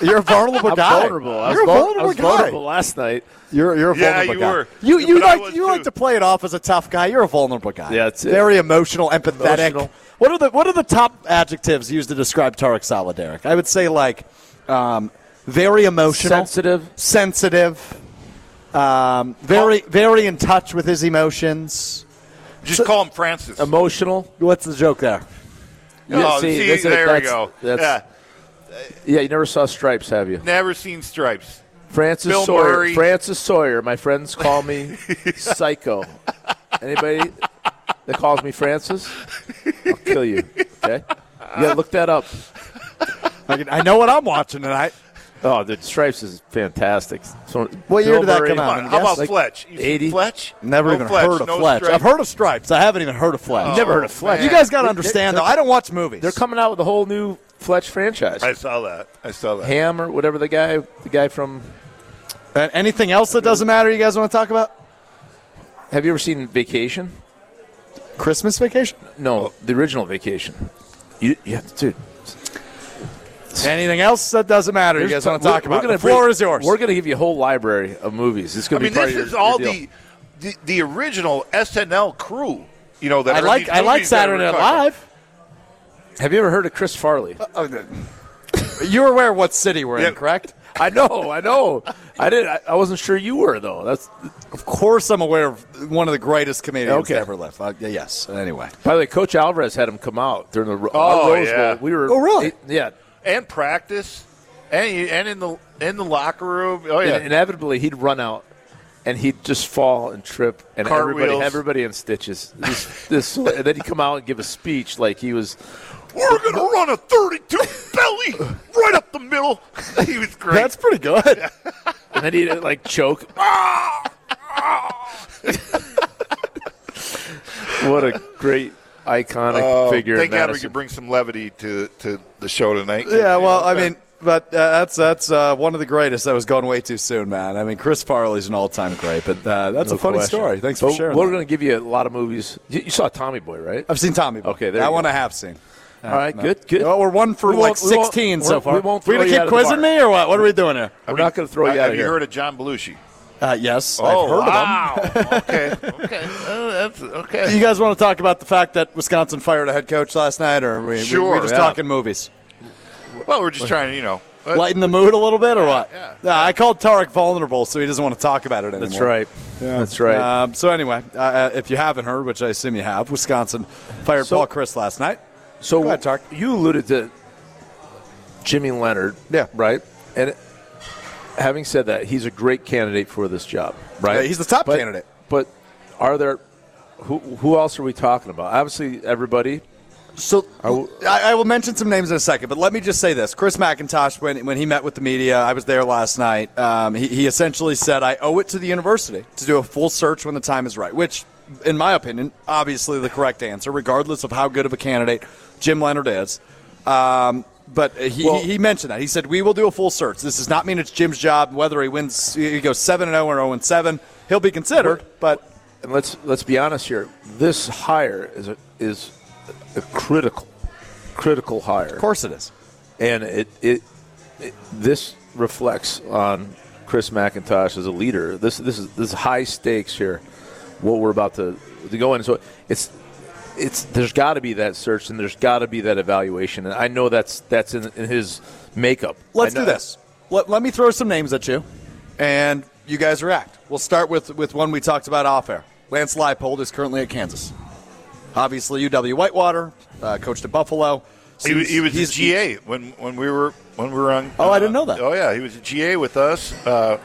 You're a vulnerable I'm guy. Vulnerable. I was you're a vulnerable guy. I was vulnerable last night. You're, you're a vulnerable yeah, you guy. Were. You, you, like, you like to play it off as a tough guy. You're a vulnerable guy. Yeah, it's Very it. emotional, empathetic. Emotional. What are the What are the top adjectives used to describe Tarek Saleh, Derek? I would say, like, um, very emotional. Sensitive. Sensitive. Um, very, oh. very in touch with his emotions. Just so, call him Francis. Emotional. What's the joke there? Yeah, oh, see, see that's, there that's, we go. That's, yeah. yeah, you never saw Stripes, have you? Never seen Stripes. Francis Bill Sawyer. Murray. Francis Sawyer. My friends call me Psycho. Anybody that calls me Francis, I'll kill you. Okay? You got to look that up. I, can, I know what I'm watching tonight. Oh, the Stripes is fantastic. So, what year did that come out? How about like Fletch? eighty Fletch? Never no even Fletch, heard of no Fletch. Stripes. I've heard of Stripes. I haven't even heard of Fletch. Oh, never heard of Fletch. Man. You guys got to understand, they're, though, I don't watch movies. They're coming out with a whole new Fletch franchise. I saw that. I saw that. Ham or whatever the guy, the guy from... Uh, anything else that doesn't matter you guys want to talk about? Have you ever seen Vacation? Christmas Vacation? No, oh. the original Vacation. You, yeah, dude. Anything else that doesn't matter There's you guys t- want to talk about? The floor is yours. We're going to give you a whole library of movies. It's going to be part of your deal. I mean, this is all the, the the original S N L crew. You know that I like. I like Saturday Night Live. Have you ever heard of Chris Farley? Uh, okay. You're aware of what city we're yeah. in, correct? I know, I know. I did. I, I wasn't sure you were though. That's of course I'm aware of one of the greatest comedians okay. ever lived. Uh, yes. Anyway, by the way, Coach Alvarez had him come out during the oh, Rose yeah. Bowl. We were oh really it, yeah. And practice, and and in the in the locker room. Oh yeah, inevitably he'd run out, and he'd just fall and trip, and Cart everybody wheels. everybody in stitches. This, this, and then he'd come out and give a speech like he was. We're gonna run a thirty-two belly right up the middle. He was great. That's pretty good. Yeah. And then he'd like choke. What a great. Iconic oh, figure. Thank God we could bring some levity to, to the show tonight. Yeah, well, I mean, but uh, that's that's uh, one of the greatest. That was going way too soon, man. I mean, Chris Farley's an all-time great, but uh, that's no a funny question. story. Thanks so for sharing. We're going to give you a lot of movies. You saw Tommy Boy, right? I've seen Tommy Boy. Okay, there. That you one go. I have seen. Uh, all right, no. good, good. Well, we're one for we like sixteen so far. We won't throw We're going to keep quizzing me or what? What are we doing here? I mean, we're not going to throw I, you out. Have you heard of John Belushi? Uh, yes, oh, I've heard wow. of them. okay, okay, oh, that's, okay. You guys want to talk about the fact that Wisconsin fired a head coach last night, or are we, sure, we, we're just yeah. talking movies? Well, we're just trying to, you know. But, lighten the mood a little bit, or yeah, what? Yeah, yeah. I called Tarek vulnerable, so he doesn't want to talk about it anymore. That's right. Yeah. That's right. Um, so anyway, uh, if you haven't heard, which I assume you have, Wisconsin fired so, Paul Chryst last night. So Go ahead, Tarek. You alluded to Jimmy Leonhard, yeah, right, and. It, Having said that, he's a great candidate for this job, right? Yeah, he's the top but, candidate. But are there who, – who else are we talking about? Obviously, everybody. So we, I, I will mention some names in a second, but let me just say this. Chris McIntosh, when when he met with the media, I was there last night, um, he, he essentially said, I owe it to the university to do a full search when the time is right, which, in my opinion, obviously the correct answer, regardless of how good of a candidate Jim Leonhard is. Um But he, well, he mentioned that. He said, we will do a full search. This does not mean it's Jim's job. Whether he wins, he goes seven and oh or oh and seven, he'll be considered. But and let's let's be honest here. This hire is a, is a critical, critical hire. Of course it is. And it, it, it this reflects on Chris McIntosh as a leader. This this is this is high stakes here, what we're about to, to go in. So it's... It's there's got to be that search and there's got to be that evaluation, and I know that's that's in, in his makeup. Let's do this. Let, let me throw some names at you, and you guys react. We'll start with, with one we talked about off-air. Lance Leipold is currently at Kansas. Obviously, U W-Whitewater, uh, coached at Buffalo. He was, he was a G A when, when we were when we were on. Oh, uh, I didn't know that. Oh, yeah, he was a G A with us uh,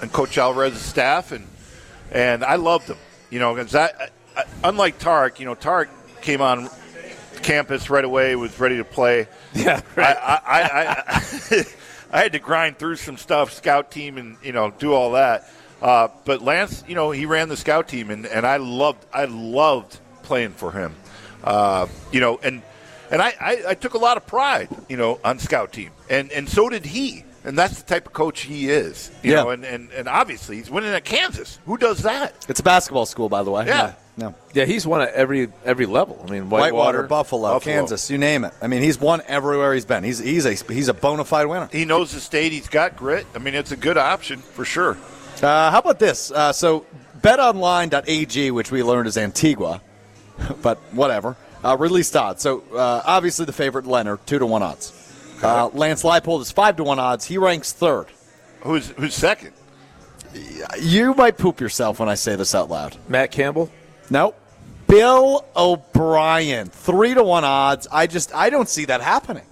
and Coach Alvarez's staff, and and I loved him. You know, because I, I, unlike Tarek, you know, Tarek came on campus right away, was ready to play. Yeah, right. I I, I, I, I had to grind through some stuff, scout team, and you know, do all that. Uh, but Lance, you know, he ran the scout team, and, and I loved I loved playing for him. Uh, you know, and. And I, I, I took a lot of pride, you know, on scout team. And and so did he. And that's the type of coach he is. You yeah. know, and, and, and obviously he's winning at Kansas. Who does that? It's a basketball school, by the way. Yeah. Yeah, yeah. yeah he's won at every every level. I mean, Whitewater, Whitewater Buffalo, Buffalo, Kansas, you name it. I mean, he's won everywhere he's been. He's he's a he's a bona fide winner. He knows the state, he's got grit. I mean, it's a good option for sure. Uh, how about this? Uh, so bet online dot a g, which we learned is Antigua, but whatever. Uh, released odds. So, uh, obviously, the favorite, Leonhard, two to one odds. Okay. Uh, Lance Leipold is five to one odds. He ranks third. Who's who's second? You might poop yourself when I say this out loud. Matt Campbell? Nope. Bill O'Brien, three to one odds. I just I don't see that happening.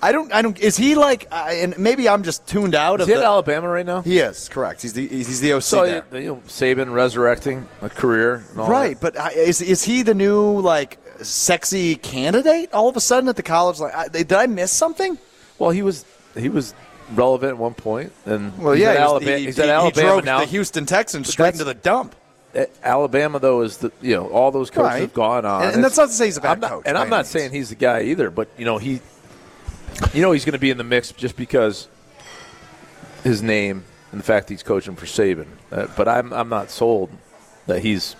I don't. I don't. Is he like? Uh, and maybe I'm just tuned out. Is of he at the, Alabama right now? He is correct. He's the he's the O C so there. You, you know, Saban resurrecting a career, and all right? That. But uh, is is he the new like sexy candidate all of a sudden at the college? Like, I, did I miss something? Well, he was he was relevant at one point, and well, he's yeah, at Alabama. He, he's he, at Alabama he drove now. The Houston Texans straight into the dump. Alabama, though, is the you know all those coaches right. have gone on, and, and that's not to say he's a bad I'm not, coach, and I'm not means. saying he's the guy either, but you know he. You know he's going to be in the mix just because his name and the fact that he's coaching for Saban. Uh, but I'm I'm not sold that he's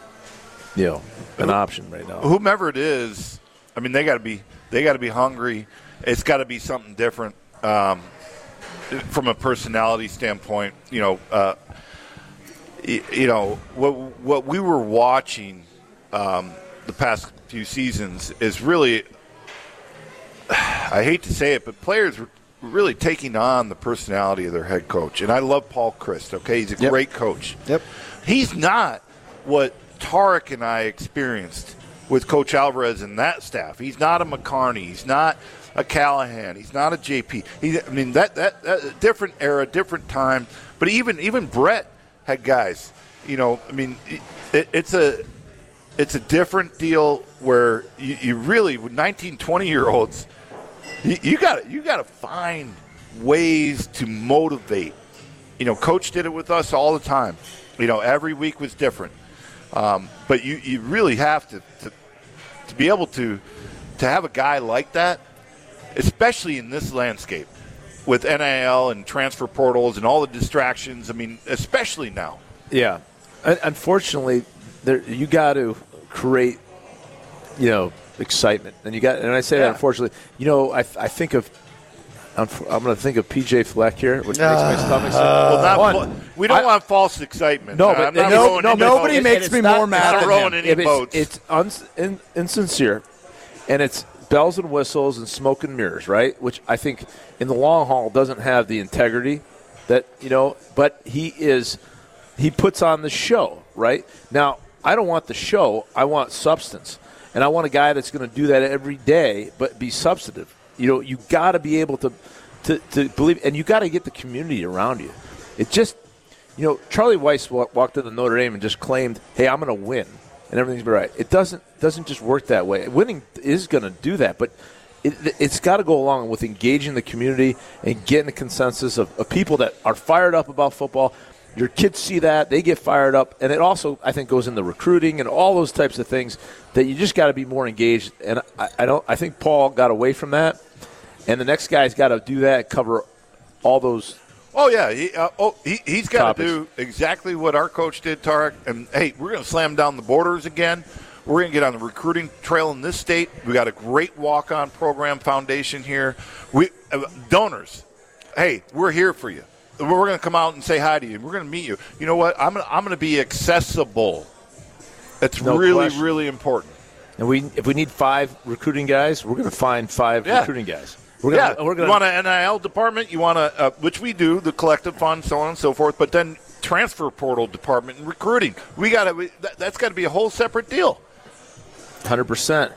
you know an option right now. Whomever it is, I mean they got to be they got to be hungry. It's got to be something different um, from a personality standpoint. You know, uh, you, you know what what we were watching um, the past few seasons is really. I hate to say it, but players were really taking on the personality of their head coach. And I love Paul Chryst, okay? He's a yep. great coach. Yep. He's not what Tarek and I experienced with Coach Alvarez and that staff. He's not a McCarney. He's not a Callahan. He's not a J P. He, I mean, that, that, that different era, different time. But even even Brett had guys, you know, I mean, it, it's a it's a different deal where you, you really, with nineteen, twenty-year-olds, You got you got to find ways to motivate. You know, Coach did it with us all the time. You know, every week was different. Um, but you, you really have to, to to be able to to have a guy like that, especially in this landscape with N I L and transfer portals and all the distractions. I mean, especially now. Yeah, unfortunately, there you got to create. You know. Excitement, and you got, and I say yeah. that unfortunately. You know, I, I think of, I'm, I'm going to think of P J Fleck here, which uh, makes my stomach sick. Uh, well, not, we don't I, want false excitement. No, but no, no, no, nobody makes me not, more mad than him. Any boats. It's, it's un, in, insincere, and it's bells and whistles and smoke and mirrors, right? Which I think in the long haul doesn't have the integrity that you know. But he is, he puts on the show, right? Now I don't want the show. I want substance. And I want a guy that's going to do that every day, but be substantive. You know, you got to be able to, to, to believe, and you got to get the community around you. It just, you know, Charlie Weiss walked into Notre Dame and just claimed, "Hey, I'm going to win, and everything's been right." It doesn't doesn't just work that way. Winning is going to do that, but it, it's got to go along with engaging the community and getting a consensus of, of people that are fired up about football. Your kids see that, they get fired up, and it also, I think, goes into recruiting and all those types of things that you just got to be more engaged. And I, I don't, I think Paul got away from that, and the next guy's got to do that, cover all those. Oh yeah, he, uh, oh he, he's got to do exactly what our coach did, Tarek. And hey, we're going to slam down the borders again. We're going to get on the recruiting trail in this state. We got a great walk-on program foundation here. We uh, donors, hey, we're here for you. We're going to come out and say hi to you. We're going to meet you. You know what? I'm going to, I'm going to be accessible. That's no really, question. really important. And we, if we need five recruiting guys, we're going to find five yeah. recruiting guys. We're gonna, yeah, we're gonna, you want an N I L department, you want a, uh, which we do, the collective fund, so on and so forth, but then transfer portal department and recruiting. We got to, that, that's got to be a whole separate deal. one hundred percent.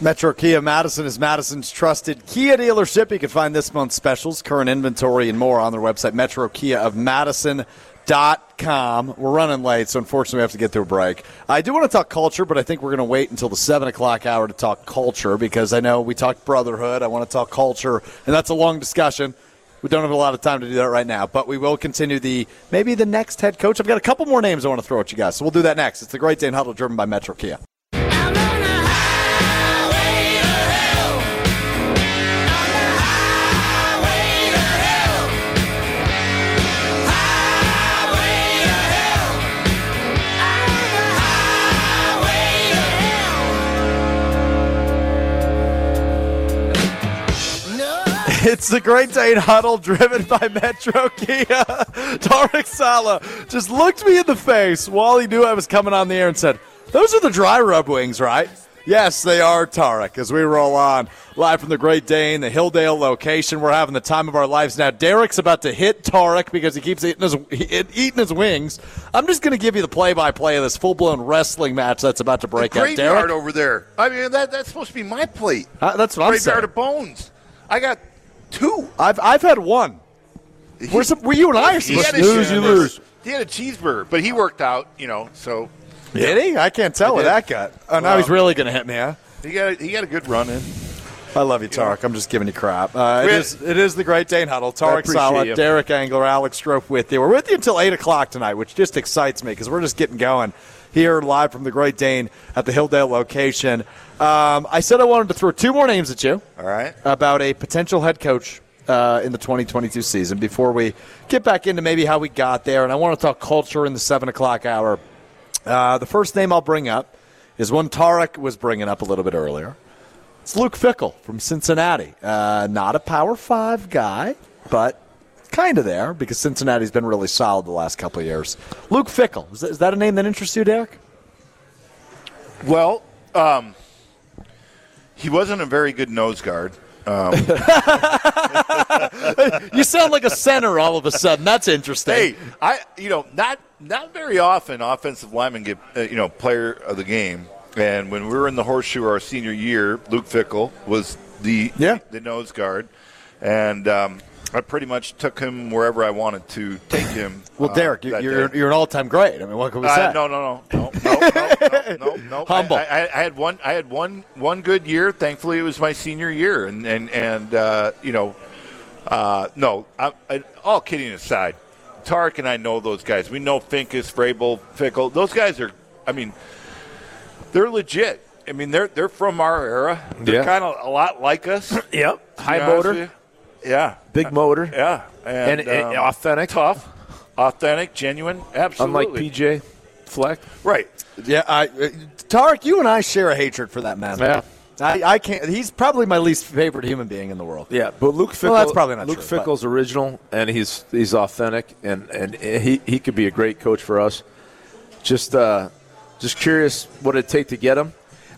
Metro Kia Madison is Madison's trusted Kia dealership. You can find this month's specials, current inventory, and more on their website, metro kia of madison dot com. We're running late, so unfortunately we have to get to a break. I do want to talk culture, but I think we're going to wait until the seven o'clock hour to talk culture because I know we talked brotherhood. I want to talk culture, and that's a long discussion. We don't have a lot of time to do that right now, but we will continue the maybe the next head coach. I've got a couple more names I want to throw at you guys, so we'll do that next. It's the Great Dane Huddle driven by Metro Kia. It's the Great Dane Huddle driven by Metro Kia. Tarek Saleh just looked me in the face while he knew I was coming on the air and said, those are the dry rub wings, right? Yes, they are, Tarek, as we roll on. Live from the Great Dane, the Hilldale location. We're having the time of our lives now. Derek's about to hit Tarek because he keeps eating his, eating his wings. I'm just going to give you the play-by-play of this full-blown wrestling match that's about to break out. Graveyard over there. I mean, that, that's supposed to be my plate. Uh, that's what I'm saying. Graveyard of bones. I got... Two. I've I've had one. He, Where's the, well, you and I are supposed to lose, you lose. He had a cheeseburger, but he worked out, you know, so. Did yeah. he? I can't tell what that got. Oh, well, now he's really going to hit me, huh? He got a, he got a good run in. I love you, Tarek. Yeah. I'm just giving you crap. Uh, it, is, it is the Great Dane Huddle. Tarek Saleh, Derek Engler, Alex Strouf with you. We're with you until eight o'clock tonight, which just excites me because we're just getting going here live from the Great Dane at the Hilldale location. Um, I said I wanted to throw two more names at you. All right. About a potential head coach uh, in the twenty twenty-two season before we get back into maybe how we got there. And I want to talk culture in the seven o'clock hour. Uh, the first name I'll bring up is one Tarek was bringing up a little bit earlier. It's Luke Fickell from Cincinnati. Uh, not a Power Five guy, but kind of there because Cincinnati's been really solid the last couple of years. Luke Fickell. Is that, is that a name that interests you, Derek? Well, um... he wasn't a very good nose guard. Um. You sound like a center all of a sudden. That's interesting. Hey, I you know not not very often offensive linemen get uh, you know player of the game. And when we were in the horseshoe our senior year, Luke Fickell was the yeah. the nose guard, and um, I pretty much took him wherever I wanted to take him. Well, uh, Derek, you're, you're you're an all-time great. I mean, what can we uh, say? No, no, no, no. no, no, no, no. Humble. I, I, I had one. I had one. One good year. Thankfully, it was my senior year, and and and uh, you know, uh, no. I, I, all kidding aside, Tarek and I know those guys. We know Finkus, Vrabel, Fickell. Those guys are. I mean, they're legit. I mean, they're they're from our era. They're yeah. kind of a lot like us. Yep. High motor. Yeah. Big motor. Yeah. And, and, and um, authentic. Tough. Authentic. Genuine. Absolutely. Unlike P J Fleck. Right. Yeah, I, uh, Tarek, you and I share a hatred for that man. Yeah. I, I can't. He's probably my least favorite human being in the world. Yeah, but Luke Fickell. Well, that's probably not Luke true, Fickell's but. original, and he's he's authentic, and, and he, he could be a great coach for us. Just uh, just curious what it'd take to get him.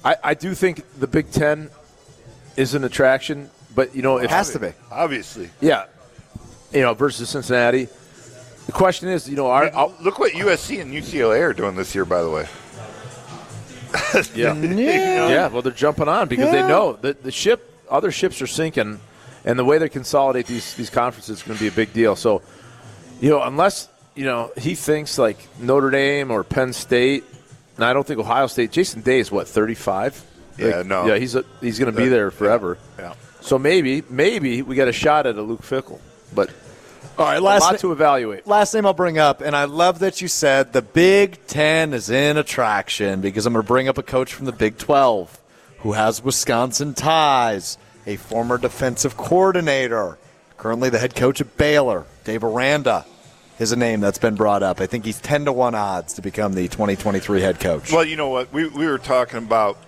I, I do think the Big Ten is an attraction, but you know it has to be obviously. Yeah, you know versus Cincinnati. The question is, you know, our, I mean, look what U S C and U C L A are doing this year, by the way. yeah. yeah, yeah. Well, they're jumping on because yeah. they know that the ship, other ships are sinking, and the way they consolidate these these conferences is going to be a big deal. So, you know, unless you know he thinks like Notre Dame or Penn State, and I don't think Ohio State. Jason Day is what thirty-five. Yeah, like, no. Yeah, he's a, he's going to be there forever. Yeah. yeah. So maybe maybe we got a shot at a Luke Fickell, but. All right, last a lot na- to evaluate. Last name I'll bring up, and I love that you said the Big Ten is in attraction because I'm going to bring up a coach from the Big twelve who has Wisconsin ties, a former defensive coordinator, currently the head coach of Baylor, Dave Aranda. Is a name that's been brought up. I think he's ten to one odds to become the twenty twenty-three head coach. Well, you know what? We we were talking about,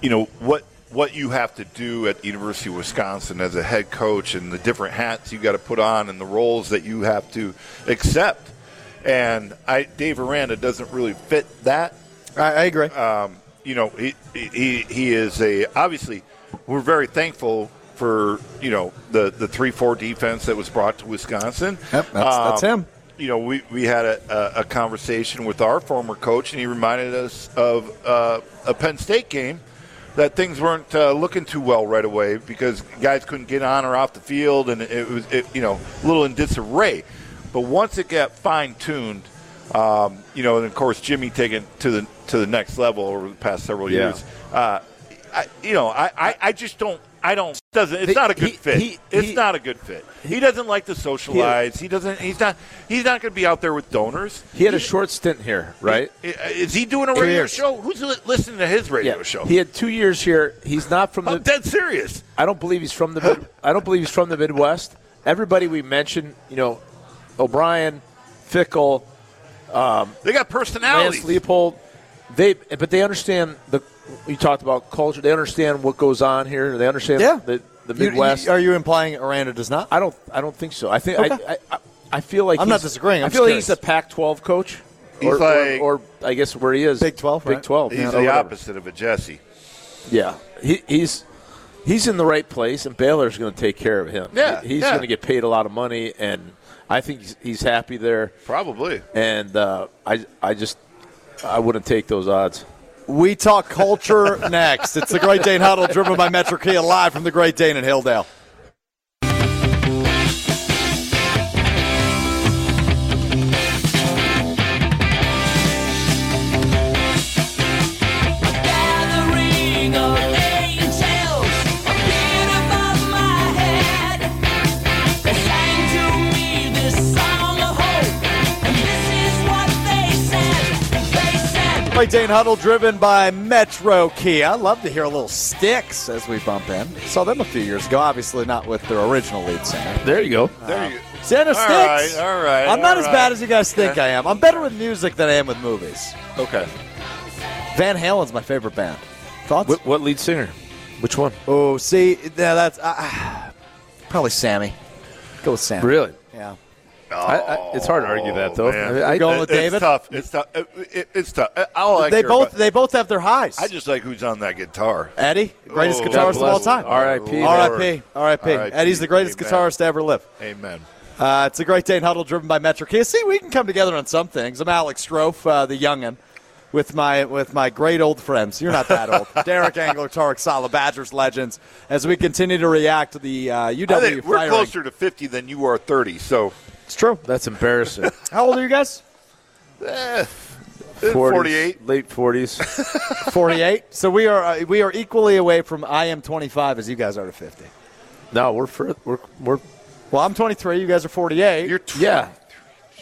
you know, what what you have to do at the University of Wisconsin as a head coach and the different hats you got to put on and the roles that you have to accept. And I, Dave Aranda doesn't really fit that. I, I agree. Um, you know, he, he he is a – obviously, we're very thankful for, you know, the, the three four defense that was brought to Wisconsin. Yep, that's, um, that's him. You know, we, we had a, a, a conversation with our former coach, and he reminded us of uh, a Penn State game that things weren't uh, looking too well right away because guys couldn't get on or off the field, and it was, it, you know, a little in disarray. But once it got fine-tuned, um, you know, and, of course, Jimmy taking to the to the next level over the past several years, yeah. uh, I, you know, I, I, I just don't. I don't. Doesn't it's not a good he, fit. He, it's he, not a good fit. He doesn't like to socialize. He, he doesn't. He's not. He's not going to be out there with donors. He had he, a short stint here, right? He, is he doing a radio show? Who's listening to his radio yeah. show? He had two years here. He's not from. I'm the, dead serious. I don't believe he's from the. Mid, I don't believe he's from the Midwest. Everybody we mentioned, you know, O'Brien, Fickell, um, they got personalities. Lance Leipold, they but they understand the. You talked about culture. They understand what goes on here. They understand yeah. the, the Midwest. You, you, are you implying Aranda does not? I don't. I don't think so. I think. Okay. I, I. I feel like I'm not disagreeing. I'm I feel like he's a Pac twelve coach, or, like, or, or I guess where he is, Big twelve. Right? Big twelve. He's yeah, the opposite of a Jesse. Yeah, he, he's he's in the right place, and Baylor's going to take care of him. Yeah, he's yeah. going to get paid a lot of money, and I think he's, he's happy there. Probably. And uh, I I just I wouldn't take those odds. We talk culture next. It's the Great Dane Huddle, driven by Metro Kia, live from the Great Dane in Hilldale. Great Dane Huddle, driven by Metro Kia. I love to hear a little Sticks as we bump in. Saw them a few years ago, obviously not with their original lead singer. There you go. Uh, there you go. Santa Sticks. All right, all right. I'm not as right. bad as you guys think okay. I am. I'm better with music than I am with movies. Okay. Van Halen's my favorite band. Thoughts? What, what lead singer? Which one? Oh, see, yeah, that's uh, probably Sammy. Go with Sammy. Really? Yeah. Oh, I, I, it's hard to argue that, though. I, I, going with it, David? It's tough. It's tough. It, it, it's tough. I'll like they both. About, they both have their highs. I just like who's on that guitar. Eddie, greatest oh, guitarist of all time. R I P R I P R I P Eddie's the greatest Amen. guitarist to ever live. Amen. Uh, it's a Great Dane Huddle, driven by Metro Kia. See, we can come together on some things. I'm Alex Strouf, uh, the young'un, with my with my great old friends. You're not that old. Derek Engler, Tarek Saleh, Badgers legends. As we continue to react to the uh, U W I think we're firing. Closer to fifty than you are thirty, so. It's true. That's embarrassing. How old are you guys? Eh, forty-eight. Late forties. forty-eight. So we are uh, we are equally away from I am twenty-five as you guys are to fifty. No, we're for, we're we're. Well, I'm twenty-three. You guys are forty-eight. You're twenty-three. Yeah.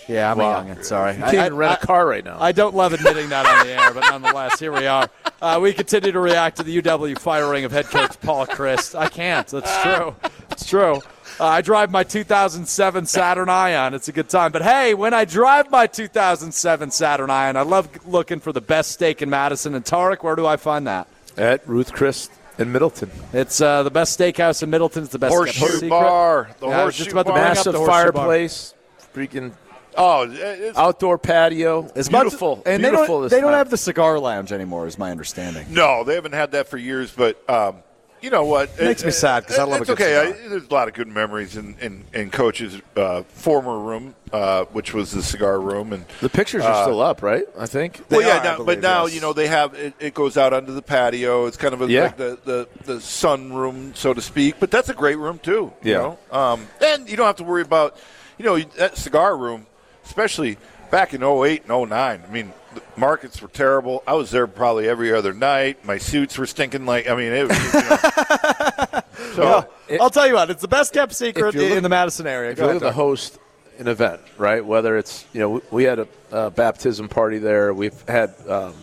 Yeah, I'm wow. young. Sorry, you can't I, even rent I, a car right now. I don't love admitting that on the air, but nonetheless, here we are. Uh, we continue to react to the U W firing of head coach Paul Chryst. I can't. That's true. It's true. Uh, I drive my two thousand seven Saturn Ion. It's a good time. But, hey, when I drive my two thousand seven Saturn Ion, I love looking for the best steak in Madison. And, Tarek, where do I find that? At Ruth Chryst in Middleton. It's uh, the best steakhouse in Middleton. It's the best Horseshoe Bar. The yeah, Horseshoe Bar. Massive fireplace. Bar. Freaking oh, it's, outdoor patio. It's beautiful. Much, and beautiful. They don't, they don't have the cigar lounge anymore, is my understanding. No, they haven't had that for years, but um, – you know what? It makes it, me sad because I love it's a good okay. cigar. I, there's a lot of good memories in, in, in Coach's uh, former room, uh, which was the cigar room. And the pictures are uh, still up, right? I think. Well, yeah, are, now, believe, but now, yes. you know, they have it, it goes out onto the patio. It's kind of a, yeah. like the, the, the sun room, so to speak. But that's a great room, too. Yeah. You know? um, and you don't have to worry about, you know, that cigar room, especially back in oh eight and oh nine. I mean, markets were terrible. I was there probably every other night. My suits were stinking like, I mean, it was, you know. So, well, it, I'll tell you what, it's the best kept secret in looking, the Madison area. If Go you're looking to host an event, right, whether it's, you know, we, we had a uh, baptism party there. We've had um,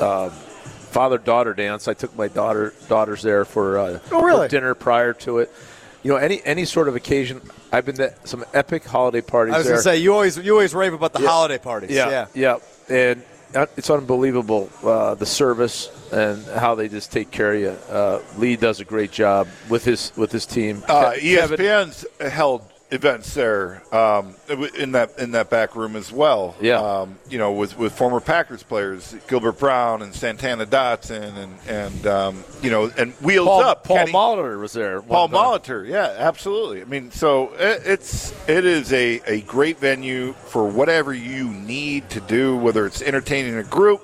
uh, father-daughter dance. I took my daughter daughters there for, uh, oh, really? for dinner prior to it. You know, any any sort of occasion, I've been to some epic holiday parties there. I was going to say, you always, you always rave about the yeah. holiday parties. Yeah, yeah. yeah. And it's unbelievable, uh, the service and how they just take care of you. Uh, Lee does a great job with his with his team. Uh, E S P N's held events there um, in that in that back room as well. Yeah. Um, you know, with, with former Packers players, Gilbert Brown and Santana Dotson, and and um, you know, and Wheels Paul, Up. Paul Kenny, Molitor was there. Paul time. Molitor, yeah, absolutely. I mean, so it, it's it is a, a great venue for whatever you need to do, whether it's entertaining a group,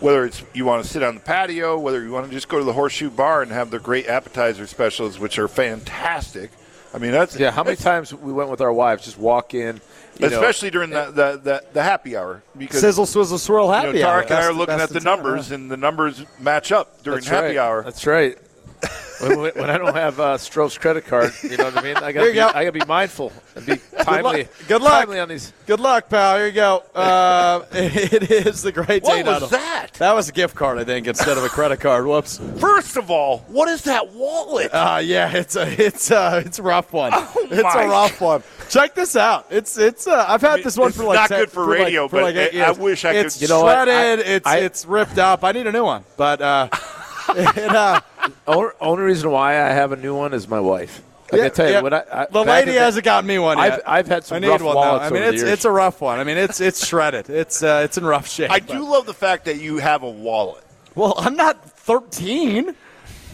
whether it's you want to sit on the patio, whether you want to just go to the Horseshoe Bar and have their great appetizer specials, which are fantastic. I mean, that's yeah. How many times we went with our wives, just walk in, you especially know, during the, the, the, the happy hour, because sizzle, swizzle, swirl, happy you know, Tarek hour. Tarek and I are looking at the numbers, time, yeah. and the numbers match up during that's happy right. hour. That's right. when, when I don't have uh, Stroh's credit card, you know what I mean. I gotta, be, go. I gotta be mindful and be timely. Good luck. Timely on these. Good luck, pal. Here you go. Uh, it is the Great Dane. What was that? That was a gift card, I think, instead of a credit card. Whoops. First of all, what is that wallet? Uh, yeah, it's a it's uh it's a rough one. Oh it's my. a rough one. Check this out. It's it's. Uh, I've had I mean, this one for like not ten, good for, for radio, like, for but like eight years. I wish I it's could. You know shredded. What? I, it's I, it's ripped up. I need a new one, but. Uh, and, uh, only reason why I have a new one is my wife. Like yeah, I tell you, yeah. what I, I, the lady the, hasn't gotten me one yet. I've, I've had some I rough one, wallets I mean, over it's, the years. It's a rough one. I mean, it's it's shredded. It's uh, it's in rough shape. I but. do love the fact that you have a wallet. Well, I'm not thirteen.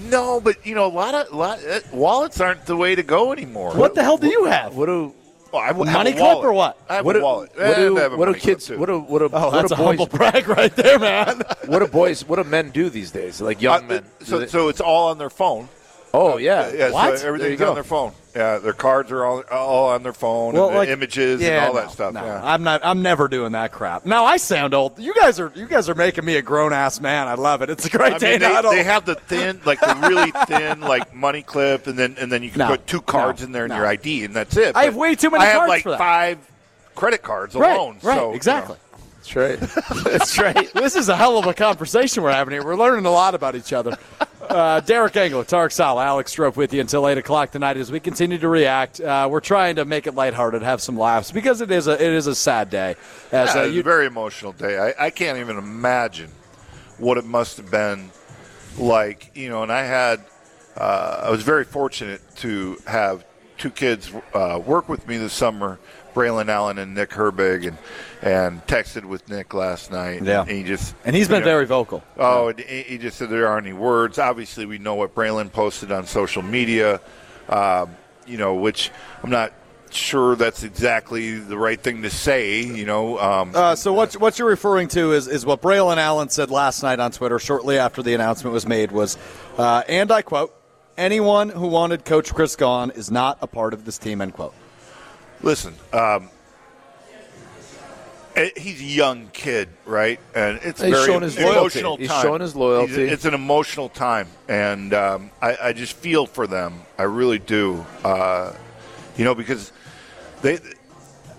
No, but you know, a lot of lot, uh, wallets aren't the way to go anymore. What, what the hell do what, you have? What do Well, I money clip or what? I have what a, a wallet. What do, what do, what do kids? What do what do? Oh, what that's a, a humble brag right there, man. What do boys? What do men do these days? Like young uh, men. So, so it's all on their phone. Oh yeah, uh, yeah. What? So everything's on their phone. Yeah, their cards are all all on their phone. Well, and like, images yeah, and all no, that stuff. No, yeah. I'm not. I'm never doing that crap. Now I sound old. You guys are. You guys are making me a grown ass man. I love it. It's a great I day. Mean, they, they have the thin, like the really thin, like money clip, and then and then you can no, put two cards no, in there and no. your I D, and that's it. But I have way too many. I have cards like for that. five credit cards right, alone. Right. So, exactly. You know. That's right. That's right. This is a hell of a conversation we're having here. We're learning a lot about each other. Uh, Derek Engler, Tarek Saleh, Alex Strouf with you until eight o'clock tonight as we continue to react. Uh, we're trying to make it lighthearted, have some laughs, because it is a it is a sad day. As, yeah, uh, it's a very emotional day. I, I can't even imagine what it must have been like. You know, and I had uh, – I was very fortunate to have two kids uh, work with me this summer, Braylon Allen and Nick Herbig, and and texted with Nick last night. Yeah. And, he just, and he's been know, very vocal. Oh, yeah. and he just said there aren't any words. Obviously, we know what Braylon posted on social media, um, you know, which I'm not sure that's exactly the right thing to say, you know. Um, uh, so what, what you're referring to is, is what Braylon Allen said last night on Twitter shortly after the announcement was made was, uh, and I quote, anyone who wanted Coach Chryst gone is not a part of this team, end quote. Listen, um, he's a young kid, right? And it's he's very showing his emotional loyalty. time. He's showing his loyalty. He's, it's an emotional time, and um, I, I just feel for them. I really do. Uh, you know, because they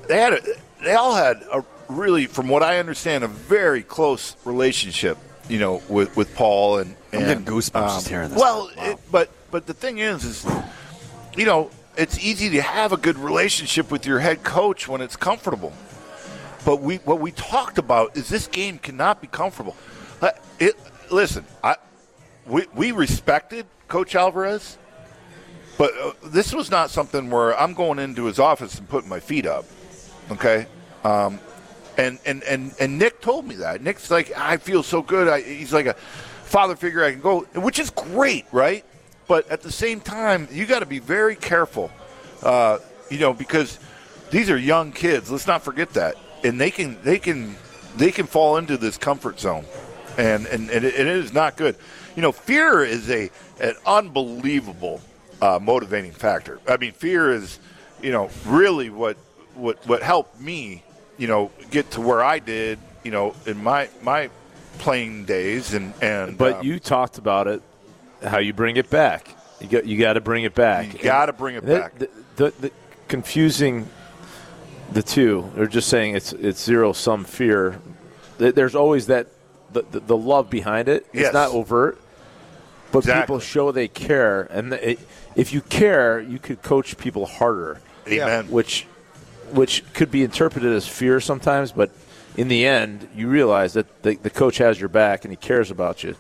they had a, they all had a really, from what I understand, a very close relationship. You know, with, with Paul and, and I'm getting goosebumps um, hearing this. Well, wow. it, but but the thing is, is you know. It's easy to have a good relationship with your head coach when it's comfortable. But we what we talked about is this game cannot be comfortable. It, listen, I, we, we respected Coach Alvarez, but uh, this was not something where I'm going into his office and putting my feet up, okay? Um, and, and, and, and Nick told me that. Nick's like, I feel so good. I, he's like a father figure I can go, which is great, right? But at the same time, you got to be very careful, uh, you know, because these are young kids. Let's not forget that, and they can they can they can fall into this comfort zone, and and, and it is not good. You know, fear is a an unbelievable uh, motivating factor. I mean, fear is, you know, really what what what helped me, you know, get to where I did, you know, in my my playing days, and and but um, you talked about it. How you bring it back. You got, you got to bring it back. You got to bring it back. The, the, the confusing the two, they're just saying it's it's zero-sum fear. There's always that the, the, the love behind it. Yes. It's not overt, but exactly. people show they care. And it, if you care, you could coach people harder. Amen. Which, which could be interpreted as fear sometimes, but in the end, you realize that the, the coach has your back and he cares about you.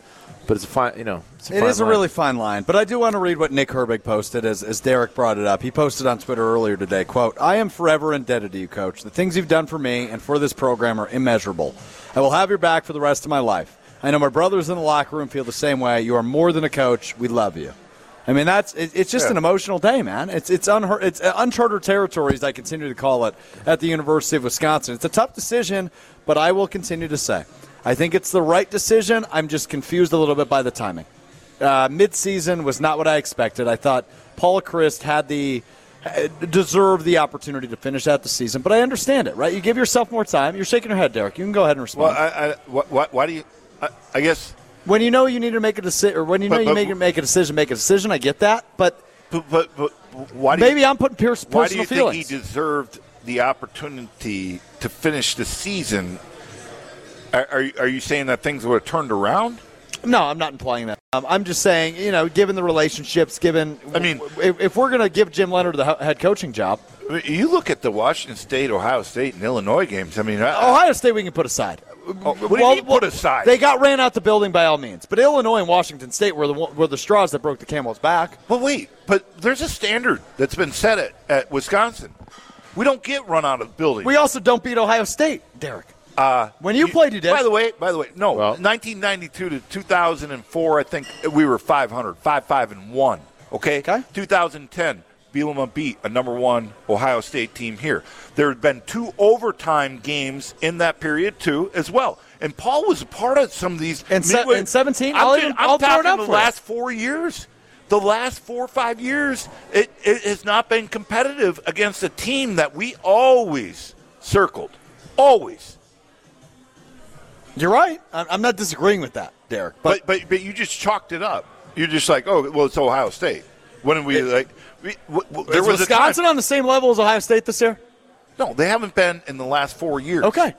But it's a fine, you know, it's a fine line. It is a really fine line. But I do want to read what Nick Herbig posted, as, as Derek brought it up. He posted on Twitter earlier today, quote, "I am forever indebted to you, Coach. The things you've done for me and for this program are immeasurable. I will have your back for the rest of my life. I know my brothers in the locker room feel the same way. You are more than a coach. We love you." I mean, that's it, it's just yeah. an emotional day, man. It's it's unheard, it's uncharted territories, I continue to call it, at the University of Wisconsin. It's a tough decision, but I will continue to say, I think it's the right decision. I'm just confused a little bit by the timing. Uh, mid-season was not what I expected. I thought Paul Chryst had the deserved the opportunity to finish out the season, but I understand it, right? You give yourself more time. You're shaking your head, Derek. You can go ahead and respond. Well, I, I, why, why do you? I, I guess when you know you need to make a decision, or when you know but, but, you make make a decision, make a decision. I get that, but but, but, but why? Do maybe you, I'm putting Pierce personal feelings. Why do you feelings. think he deserved the opportunity to finish the season? Are are you saying that things would have turned around? No, I'm not implying that. Um, I'm just saying, you know, given the relationships, given I mean, if, if we're going to give Jim Leonhard the head coaching job, you look at the Washington State, Ohio State, and Illinois games. I mean, I, Ohio State we can put aside. Oh, what do you well, mean put aside? They got ran out the building by all means, but Illinois and Washington State were the were the straws that broke the camel's back. Well, wait, but there's a standard that's been set at, at Wisconsin. We don't get run out of the building. We also don't beat Ohio State, Derek. Uh, when you, you played, you did. By the way, by the way, no, well, nineteen ninety-two to two thousand four, I think we were five hundred, five, five, and one. Okay, okay. two thousand ten, Bielema beat a number one Ohio State team here. There had been two overtime games in that period too, as well. And Paul was a part of some of these. And midway, seventeen, I'm, I'll even, I'm I'll talking up the for last it. four years. The last four or five years, it, it has not been competitive against a team that we always circled, always. You're right. I'm not disagreeing with that, Derek. But but, but but you just chalked it up. You're just like, oh, well, it's Ohio State. When did we it, like? We, w- w- there was Wisconsin on the same level as Ohio State this year? No, they haven't been in the last four years. Okay,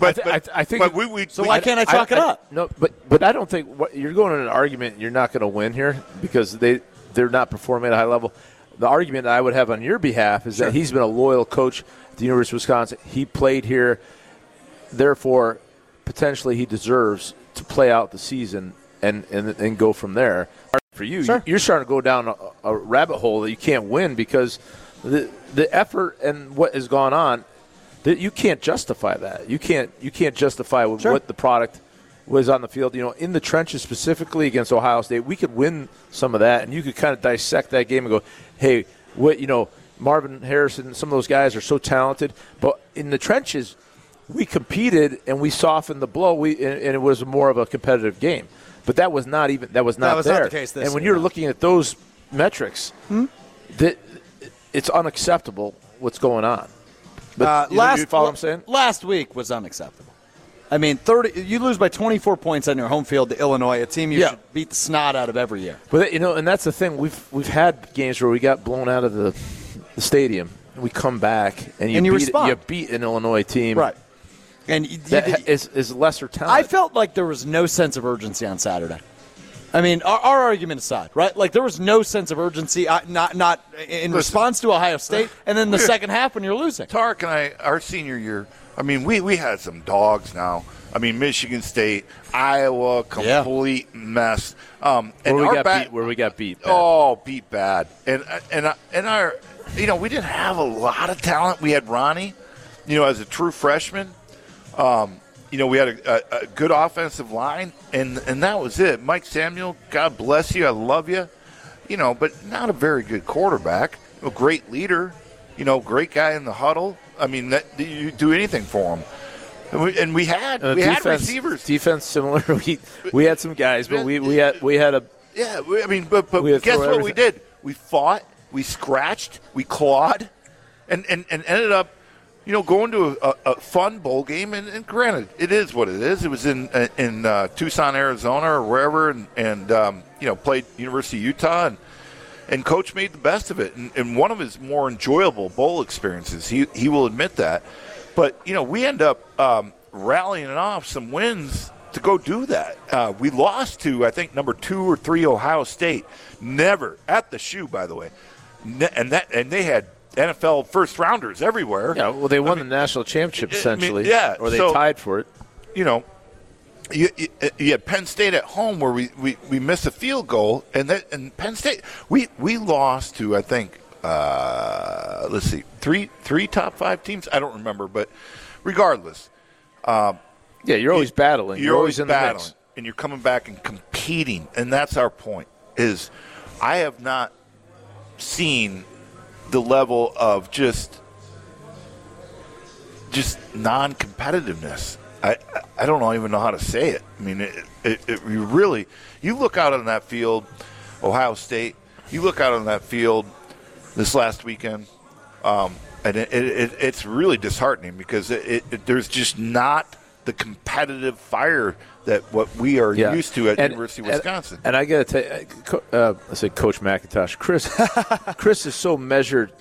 but I, th- but, I, th- I think. But we, we, so we, why can't I chalk I, it I, up? I, no, but but I don't think what, you're going in an argument. You're not going to win here because they they're not performing at a high level. The argument I would have on your behalf is sure. that he's been a loyal coach at the University of Wisconsin. He played here, therefore. Potentially, he deserves to play out the season and, and, and go from there. For you, sure. you're starting to go down a, a rabbit hole that you can't win because the the effort and what has gone on, that you can't justify that. You can't you can't justify sure. what the product was on the field. You know, in the trenches specifically against Ohio State, we could win some of that, and you could kind of dissect that game and go, hey, what you know, Marvin Harrison, some of those guys are so talented, but in the trenches. We competed and we softened the blow. We and, and it was more of a competitive game, but that was not even that was not that was there. Not the case this and when year. You're looking at those metrics, hmm? that it's unacceptable what's going on. But uh, you, last, you follow what I'm saying? Last week was unacceptable. I mean, thirty. You lose by twenty-four points on your home field to Illinois, a team you yeah. should beat the snot out of every year. But you know, and that's the thing. We've we've had games where we got blown out of the, the stadium. We come back and you, and you beat respond. You beat an Illinois team, right? And you, that is, is lesser talent. I felt like there was no sense of urgency on Saturday. I mean, our, our argument aside, right? Like there was no sense of urgency, uh, not not in Listen, response to Ohio State, and then the second half when you're losing. Tarek and I, our senior year, I mean, we, we had some dogs now. I mean, Michigan State, Iowa, complete yeah. mess. Um, and where we got bat- beat. Where we got beat. Bad. Oh, beat bad. And and and our, you know, we didn't have a lot of talent. We had Ronnie, you know, as a true freshman. Um, you know, we had a, a, a good offensive line, and, and that was it. Mike Samuel, God bless you. I love you. You know, but not a very good quarterback. A great leader. You know, great guy in the huddle. I mean, that, you do anything for him. And we, and we had uh, we defense, had receivers. Defense similar. We we had some guys, but we, we had we had a yeah. We, I mean, but but guess what everything. we did? We fought. We scratched. We clawed, and and, and ended up. You know, going to a, a fun bowl game, and, and granted, it is what it is. It was in in uh, Tucson, Arizona, or wherever, and, and um, you know, played University of Utah, and and Coach made the best of it. And, and one of his more enjoyable bowl experiences, he he will admit that. But you know, we end up um, rallying off some wins to go do that. Uh, we lost to I think number two or three Ohio State, never at the shoe, by the way, ne- and that and they had. N F L first-rounders everywhere. Yeah, well, they won I mean, the national championship, essentially. I mean, yeah. Or they so, tied for it. You know, You, you, you had Penn State at home where we, we, we missed a field goal, and that, and Penn State we, we lost to I think uh, let's see three three top five teams, I don't remember, but regardless, uh, yeah, you're always you, battling, you're, you're always, always in battling, the mix. And you're coming back and competing, and that's our point. Is I have not seen the level of just just non-competitiveness. I, I don't even know how to say it. I mean, it, it, it, you really – you look out on that field, Ohio State, you look out on that field this last weekend, um, and it, it, it, it's really disheartening because it, it, it, there's just not the competitive fire that what we are yeah. used to at and, University of Wisconsin. And, and I got to tell you, uh, I said Coach McIntosh, Chris, Chris is so measured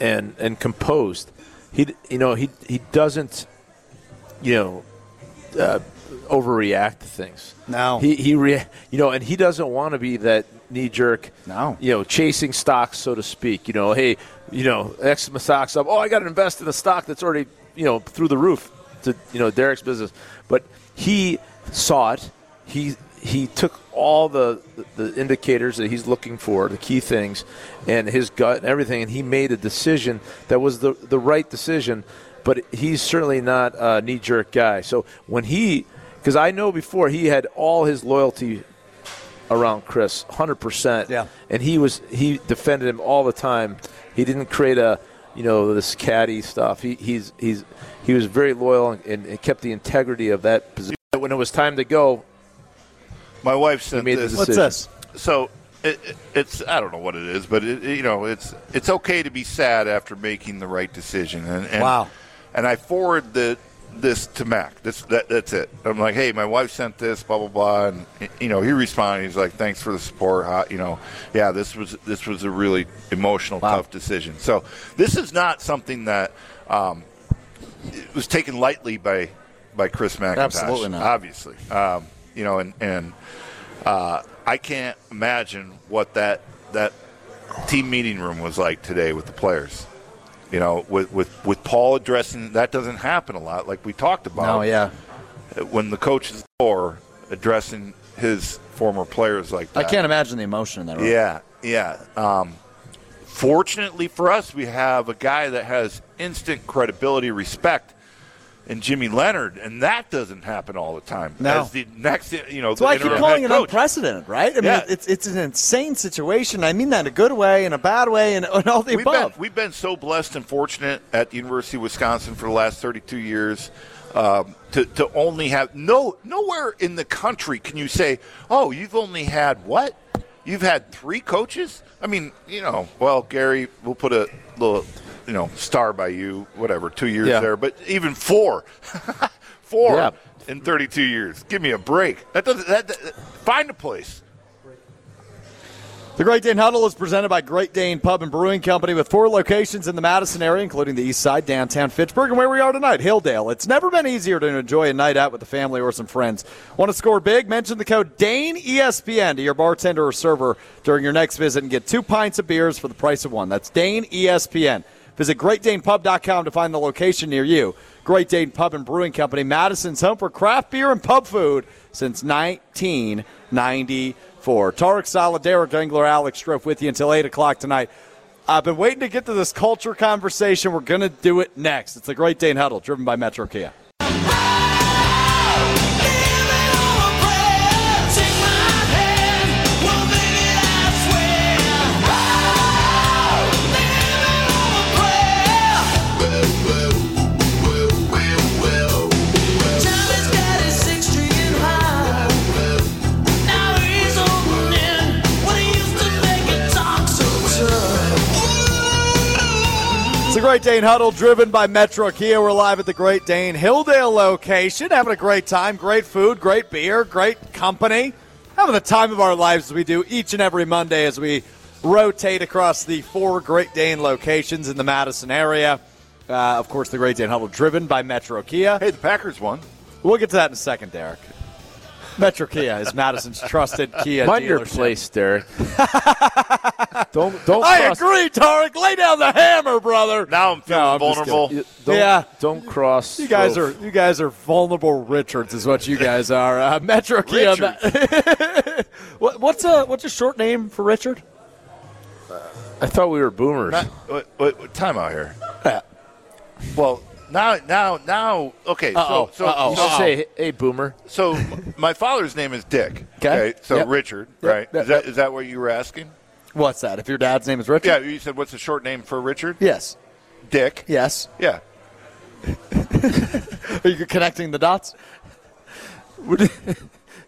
and, and composed. He, you know, he he doesn't, you know – Uh, overreact to things. No, he he, rea- you know, and he doesn't want to be that knee jerk. No, you know, chasing stocks, so to speak. You know, hey, you know, X my stocks up. Oh, I got to invest in a stock that's already, you know, through the roof. To, you know, Derek's business, but he saw it. He he took all the the indicators that he's looking for, the key things, and his gut and everything, and he made a decision that was the the right decision. But he's certainly not a knee-jerk guy. So when he – because I know before he had all his loyalty around Chris, one hundred percent. Yeah. And he was he defended him all the time. He didn't create a, you know, this catty stuff. He he's he's he was very loyal and, and kept the integrity of that position. When it was time to go, my wife said, made this. What's this? So it, it, it's – I don't know what it is, but, it, you know, it's it's okay to be sad after making the right decision. And, and wow. And I forward the, this to Mac. This, that, that's it. I'm like, hey, my wife sent this, blah, blah, blah. And, you know, he responded. He's like, thanks for the support. Uh, you know, yeah, this was this was a really emotional, wow. tough decision. So this is not something that um, was taken lightly by, by Chris McIntosh. Absolutely not. Obviously. Um, you know, and, and uh, I can't imagine what that that team meeting room was like today with the players. You know, with, with, with Paul addressing, that doesn't happen a lot, like we talked about. Oh, yeah. When the coach is or addressing his former players like that. I can't imagine the emotion in that room. Yeah, yeah. Um, fortunately for us, we have a guy that has instant credibility, respect, in Jimmy Leonhard, and that doesn't happen all the time. No. As the next, you know, so I keep calling it coach. Unprecedented, right? I mean, yeah. it's it's an insane situation. I mean that in a good way, in a bad way, and, and all the we've above. Been, we've been so blessed and fortunate at the University of Wisconsin for the last thirty-two years um, to to only have no nowhere in the country can you say, oh, you've only had what? You've had three coaches? I mean, you know, well, Gary, we'll put a little. You know, star by you, whatever, two years yeah. there. But even four. four yeah. in thirty-two years. Give me a break. That doesn't. That, that, find a place. The Great Dane Huddle is presented by Great Dane Pub and Brewing Company with four locations in the Madison area, including the east side, downtown Fitchburg, and where we are tonight, Hilldale. It's never been easier to enjoy a night out with the family or some friends. Want to score big? Mention the code DANE E S P N to your bartender or server during your next visit and get two pints of beers for the price of one. That's DANE E S P N. Visit great dane pub dot com to find the location near you. Great Dane Pub and Brewing Company, Madison's home for craft beer and pub food since nineteen ninety-four. Tarek Saleh, Derek Engler, Alex Strouf with you until eight o'clock tonight. I've been waiting to get to this culture conversation. We're going to do it next. It's the Great Dane Huddle, driven by Metro Kia. It's the Great Dane Huddle driven by Metro Kia. We're live at the Great Dane Hilldale location. Having a great time, great food, great beer, great company. Having the time of our lives as we do each and every Monday as we rotate across the four Great Dane locations in the Madison area. Uh, of course, the Great Dane Huddle driven by Metro Kia. Hey, the Packers won. We'll get to that in a second, Derek. Metro Kia is Madison's trusted Kia dealership. Your place, Derek. don't don't. I cross. agree, Tarek. Lay down the hammer, brother. Now I'm feeling no, I'm vulnerable. Don't, yeah, don't cross. You guys roof. are you guys are vulnerable. Richards is what you guys are. Uh, Metro Kia. what, what's a what's a short name for Richard? I thought we were boomers. Not, wait, wait, wait, time out here. Yeah. Well, now, now, now. Okay, uh-oh, so, so uh-oh. you should uh-oh. say, "Hey, boomer." So, my father's name is Dick. Okay, okay so yep. Richard, yep. right? Yep. Is that is that what you were asking? What's that? If your dad's name is Richard? Yeah, you said, "What's the short name for Richard?" Yes. Dick. Yes. Yeah. Are you connecting the dots?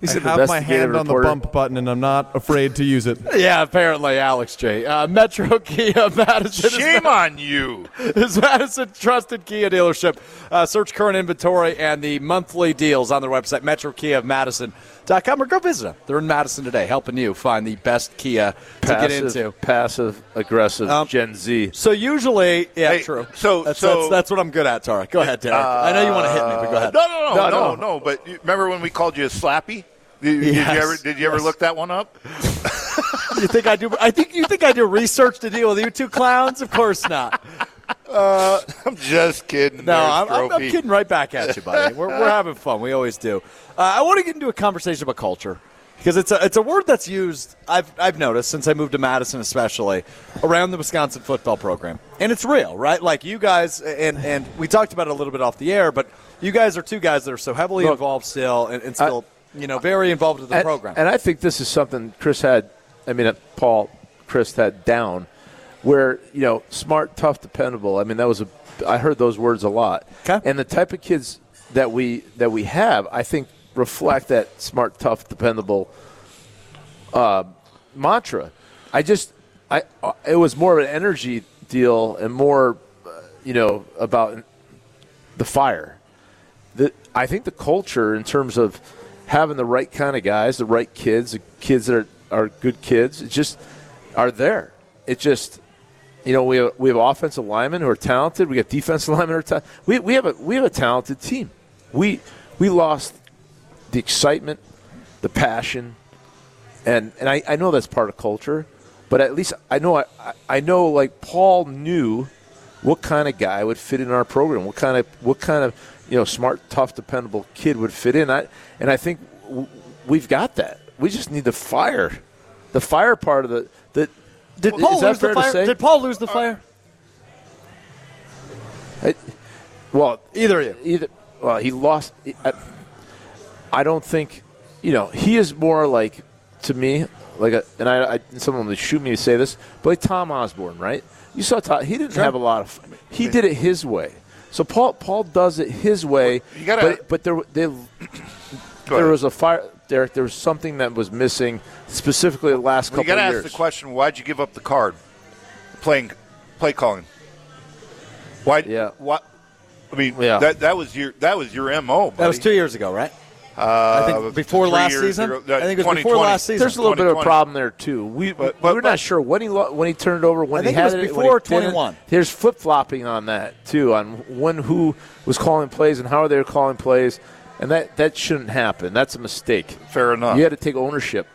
I have my hand on the bump button, and I'm not afraid to use it. Yeah, apparently, Alex J. Uh, Metro Kia Madison. Shame on you. Is Madison's trusted Kia dealership. Uh, search current inventory and the monthly deals on their website, metro kia of madison dot com, or go visit them. They're in Madison today, helping you find the best Kia passive, to get into. Passive, aggressive, um, Gen Z. So usually, yeah, hey, true. So that's, so that's that's what I'm good at, Tarek. Go ahead, Derek. Uh, I know you want to hit me, but go ahead. No, no, no, no, no. no, no but you, remember when we called you a slappy? Did, yes, did you ever did you yes. ever look that one up? You think I do? I think you think I do research to deal with you two clowns? Of course not. Uh, I'm just kidding. No, I'm, I'm, I'm kidding right back at you, buddy. We're we're having fun. We always do. Uh, I want to get into a conversation about culture because it's a it's a word that's used. I've I've noticed since I moved to Madison, especially around the Wisconsin football program, and it's real, right? Like you guys, and and we talked about it a little bit off the air, but you guys are two guys that are so heavily Look, involved still, and, and still. I, You know, very involved with the and, program. And I think this is something Chris had, I mean, Paul Chryst had down, where, you know, smart, tough, dependable. I mean, that was a, I heard those words a lot. Okay. And the type of kids that we that we have, I think, reflect that smart, tough, dependable uh, mantra. I just, I it was more of an energy deal and more, uh, you know, about the fire. The, I think the culture in terms of having the right kind of guys, the right kids, the kids that are, are good kids, it just are there. It just, you know, we have, we have offensive linemen who are talented. We have defensive linemen who are talented. We we have a we have a talented team. We we lost the excitement, the passion, and and I, I know that's part of culture, but at least I know I, I know like Paul knew what kind of guy would fit in our program. What kind of what kind of you know, smart, tough, dependable kid would fit in. I, and I think w- we've got that. We just need the fire. The fire part of the the did, well, Paul is that lose fair the fire? To say? Did Paul lose the fire? I, well, either of you. Either, well, he lost. I, I don't think, you know, he is more like, to me, like a, and I, I someone would shoot me to say this, but like Tom Osborne, right? You saw Tom. He didn't sure. have a lot of – he did it his way. So Paul Paul does it his way, you gotta, but, but there they, there was a fire, Derek. There was something that was missing, specifically the last well, couple of years. You got to ask the question: why'd you give up the card? Playing, play calling. Why? Yeah. What? I mean, yeah. that that was your that was your M O. Buddy. That was two years ago, right? Uh, I think before last season. Ago, I think it was before last season. There's a little bit of a problem there too. We but, but, we're but, not sure when he lo- when he turned over when I think he had it was before it, twenty-one. There's flip flopping on that too on when who was calling plays and how they were calling plays, and that, that shouldn't happen. That's a mistake. Fair enough. You had to take ownership.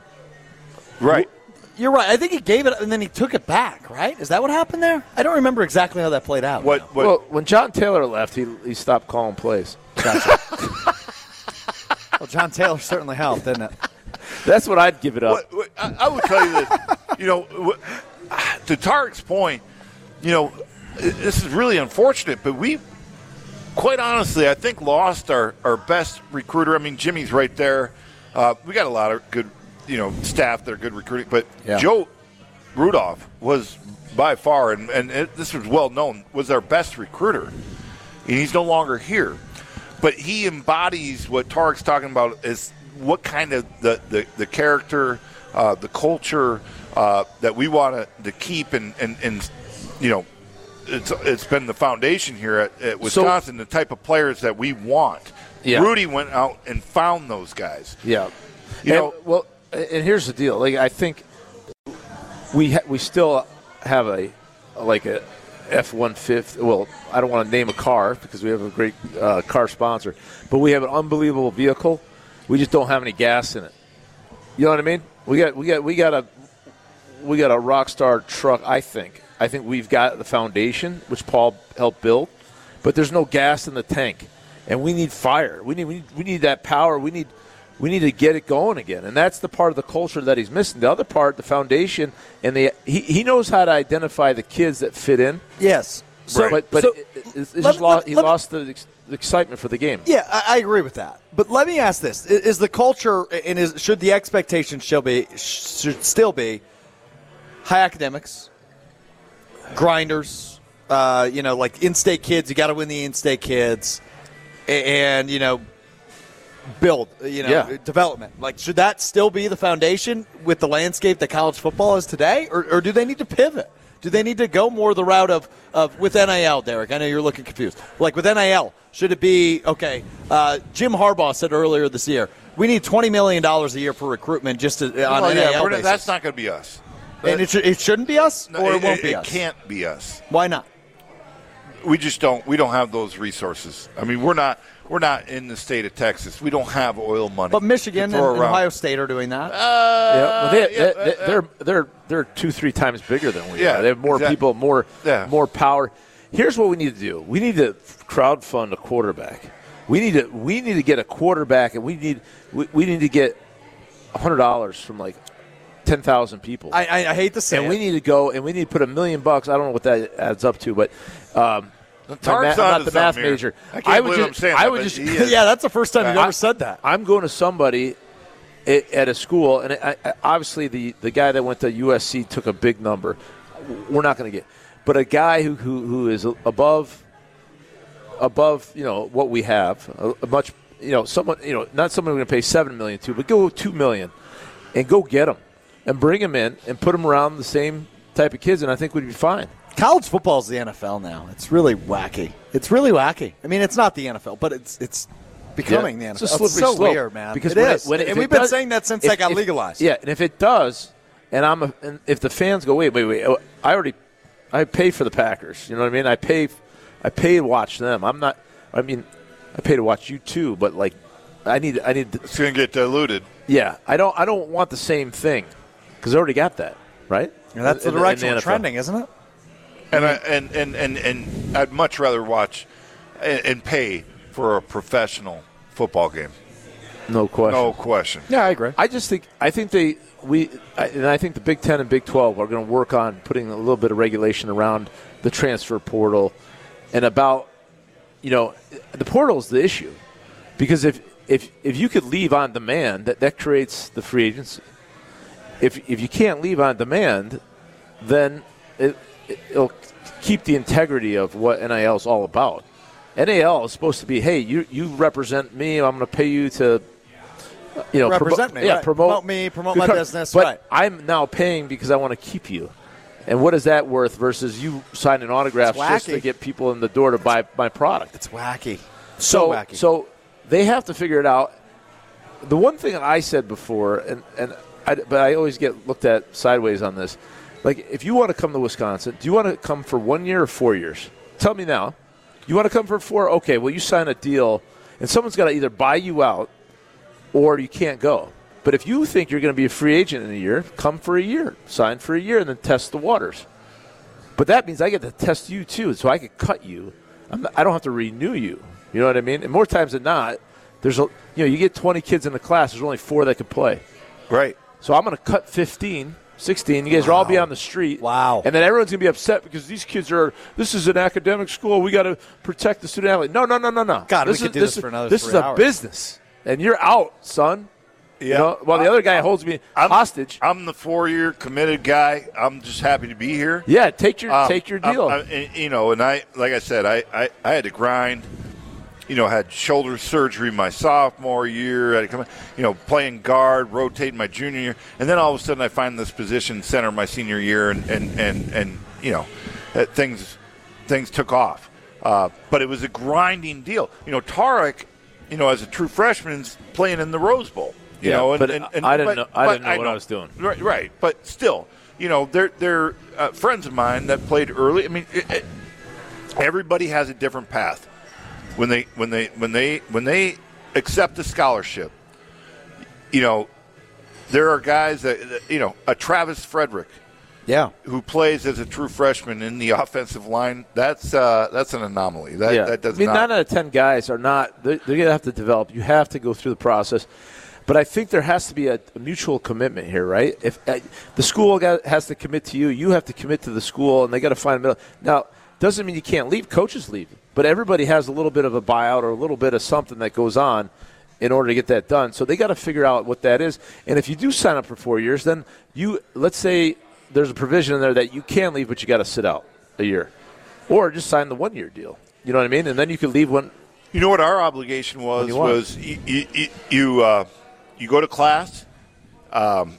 Right. You're right. I think he gave it and then he took it back. Right? Is that what happened there? I don't remember exactly how that played out. What? what? Well, when Jonathan Taylor left, he he stopped calling plays. Gotcha. Well, John Taylor certainly helped, didn't it? That's what I'd give it up. What, what, I, I would tell you this. You know, what, to Tarek's point, you know, this is really unfortunate, but we, quite honestly, I think lost our, our best recruiter. I mean, Jimmy's right there. Uh, we got a lot of good, you know, staff that are good recruiting. But yeah. Joe Rudolph was by far, and, and it, this was well known, was our best recruiter. And he's no longer here. But he embodies what Tarek's talking about is what kind of the, the, the character, uh, the culture uh, that we want to keep. And, and, and, you know, it's it's been the foundation here at, at Wisconsin, so, the type of players that we want. Yeah. Rudy went out and found those guys. Yeah. You and, know, well, and here's the deal. Like, I think we ha- we still have a, like a, F one fifty, well, I don't want to name a car because we have a great uh, car sponsor, but we have an unbelievable vehicle We just don't have any gas in it. You know what I mean? We got we got we got a we got a rock star truck. I think I think we've got the foundation which Paul helped build, but there's no gas in the tank, and we need fire. We need we need, we need that power. We need we need to get it going again, and that's the part of the culture that he's missing. The other part, the foundation, and the he he knows how to identify the kids that fit in. Yes. So, right. But, but so, it, it's, it's let, just lost, let, he let, lost the, ex, the excitement for the game. Yeah, I, I agree with that. But let me ask this. Is, is the culture, and is, should the expectation shall be, should still be high academics, grinders, uh, you know, like in-state kids, you got to win the in-state kids, and, and you know, build, you know, yeah. development. Like, should that still be the foundation with the landscape that college football is today, or, or do they need to pivot? Do they need to go more the route of, of with N I L, Derek? I know you're looking confused. Like with N I L, should it be, okay, uh, Jim Harbaugh said earlier this year, we need twenty million dollars a year for recruitment just to, on well, N I L yeah, basis. That's not going to be us. That's, and it, sh- it shouldn't be us no, or it, it won't it, be it us? It can't be us. Why not? We just don't. We don't have those resources. I mean, we're not we're not in the state of Texas. We don't have oil money. But Michigan and, and Ohio State are doing that. Uh, yeah, well, they, yeah, they, uh, they're they're they're two three times bigger than we yeah, are. They have more exactly. people, more yeah. more power. Here's what we need to do. We need to crowdfund a quarterback. We need to we need to get a quarterback, and we need we, we need to get one hundred dollars from like ten thousand people. I, I, I hate to say and it. And we need to go, and we need to put a million bucks. I don't know what that adds up to, but um, I'm not, not the math major. I can't I believe just, I'm saying I that, would just, yeah, that's the first time uh, you've I, ever said that. I'm going to somebody at, at a school, and I, I, obviously the, the guy that went to U S C took a big number. We're not going to get. But a guy who, who, who is above, above you know, what we have, a, a much, you know, someone, you know, not someone we're going to pay seven million dollars to, but go two million dollars and go get him. And bring them in and put them around the same type of kids, and I think we'd be fine. College football is the N F L now. It's really wacky. It's really wacky. I mean, it's not the N F L, but it's it's becoming yeah, the N F L. It's, a slippery it's so slope weird, man. Because it is. It, when it, and we've been does, saying that since if, that got if, legalized. Yeah, and if it does, and I'm a, and if the fans go, wait, wait, wait, I already I pay for the Packers. You know what I mean? I pay I pay to watch them. I'm not. I mean, I pay to watch you too, but like, I need I need. It's going to get diluted. Yeah, I don't I don't want the same thing. Because they already got that, right? And that's the direction we're trending, isn't it? And I, and, and, and and I'd much rather watch and, and pay for a professional football game. No question. No question. Yeah, I agree. I just think I think they we I, and I think the Big Ten and Big twelve are going to work on putting a little bit of regulation around the transfer portal and about you know the portal is the issue because if if if you could leave on demand that that creates the free agency. If if you can't leave on demand, then it, it'll keep the integrity of what N I L is all about. N I L is supposed to be, hey, you you represent me. I'm going to pay you to, you know, represent promo- me. Yeah, right. promote, promote me, promote my business. But right. I'm now paying because I want to keep you. And what is that worth versus you signing autographs just to get people in the door to buy my product? It's wacky. It's so so, wacky. So they have to figure it out. The one thing I said before, and and. I, but I always get looked at sideways on this. Like, if you want to come to Wisconsin, do you want to come for one year or four years? Tell me now. You want to come for four? Okay, well, you sign a deal, and someone's got to either buy you out or you can't go. But if you think you're going to be a free agent in a year, come for a year. Sign for a year and then test the waters. But that means I get to test you, too, so I could cut you. I'm not, I don't have to renew you. You know what I mean? And more times than not, there's a, you know, you get twenty kids in the class, there's only four that could play. Right. So I'm going to cut fifteen, sixteen. You guys wow. are all be on the street. Wow. And then everyone's going to be upset because these kids are, this is an academic school. We got to protect the student athlete. No, no, no, no, no. God, this we could do this, this for another This is a hours. business. And you're out, son. Yeah. You know, while the I, other guy I'm, holds me I'm, hostage. I'm the four-year committed guy. I'm just happy to be here. Yeah, take your um, take your deal. I, I, you know, and I, like I said, I, I, I had to grind. You know, had shoulder surgery my sophomore year. Had to come, you know, playing guard, rotating my junior year, and then all of a sudden I find this position center my senior year, and and and, and you know, things things took off. Uh, but it was a grinding deal. You know, Tarek, you know, as a true freshman, is playing in the Rose Bowl. You yeah, know, and, but and, and I didn't but, know, I didn't know I what know, I was doing. Right, right. But still, you know, they're they're uh, friends of mine that played early. I mean, it, it, everybody has a different path. When they when they when they when they accept a scholarship, you know, there are guys that, you know, a Travis Frederick, yeah, who plays as a true freshman in the offensive line. That's uh, that's an anomaly. That, yeah. that does I mean, not. Nine out of ten guys are not. They're, they're going to have to develop. You have to go through the process. But I think there has to be a, a mutual commitment here, right? If uh, the school got, has to commit to you, you have to commit to the school, and they got to find a middle. Now, doesn't mean you can't leave. Coaches leave, but everybody has a little bit of a buyout or a little bit of something that goes on in order to get that done. So they got to figure out what that is. And if you do sign up for four years, then you let's say there's a provision in there that you can leave, but you got to sit out a year, or just sign the one-year deal. You know what I mean? And then you can leave when you know what our obligation was you was you. you, you uh, You go to class, um,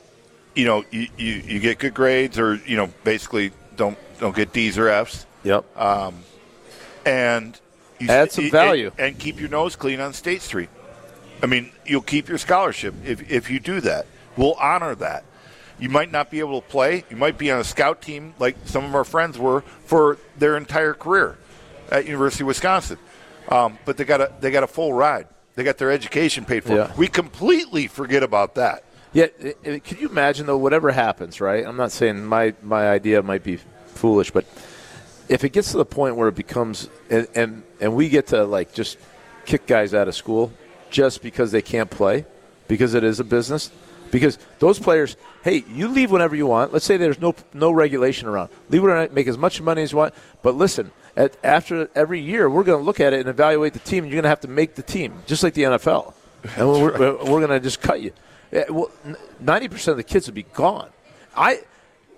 you know, you, you, you get good grades, or, you know, basically don't don't get D's or F's. Yep. Um, and you add some you, value. And, and keep your nose clean on State Street. I mean, you'll keep your scholarship if, if you do that. We'll honor that. You might not be able to play. You might be on a scout team like some of our friends were for their entire career at University of Wisconsin. Um, but they got a they got a full ride. They got their education paid for. Yeah. We completely forget about that. Yeah, it, it, could you imagine, though, whatever happens, right? I'm not saying my, my idea might be foolish, but if it gets to the point where it becomes and, – and, and we get to, like, just kick guys out of school just because they can't play, because it is a business, because those players, hey, you leave whenever you want. Let's say there's no no regulation around. Leave whenever you want, make as much money as you want, but listen – At, after every year, we're going to look at it and evaluate the team. You're going to have to make the team, just like the N F L. And we're, right. we're going to just cut you. Well, ninety percent of the kids would be gone. I,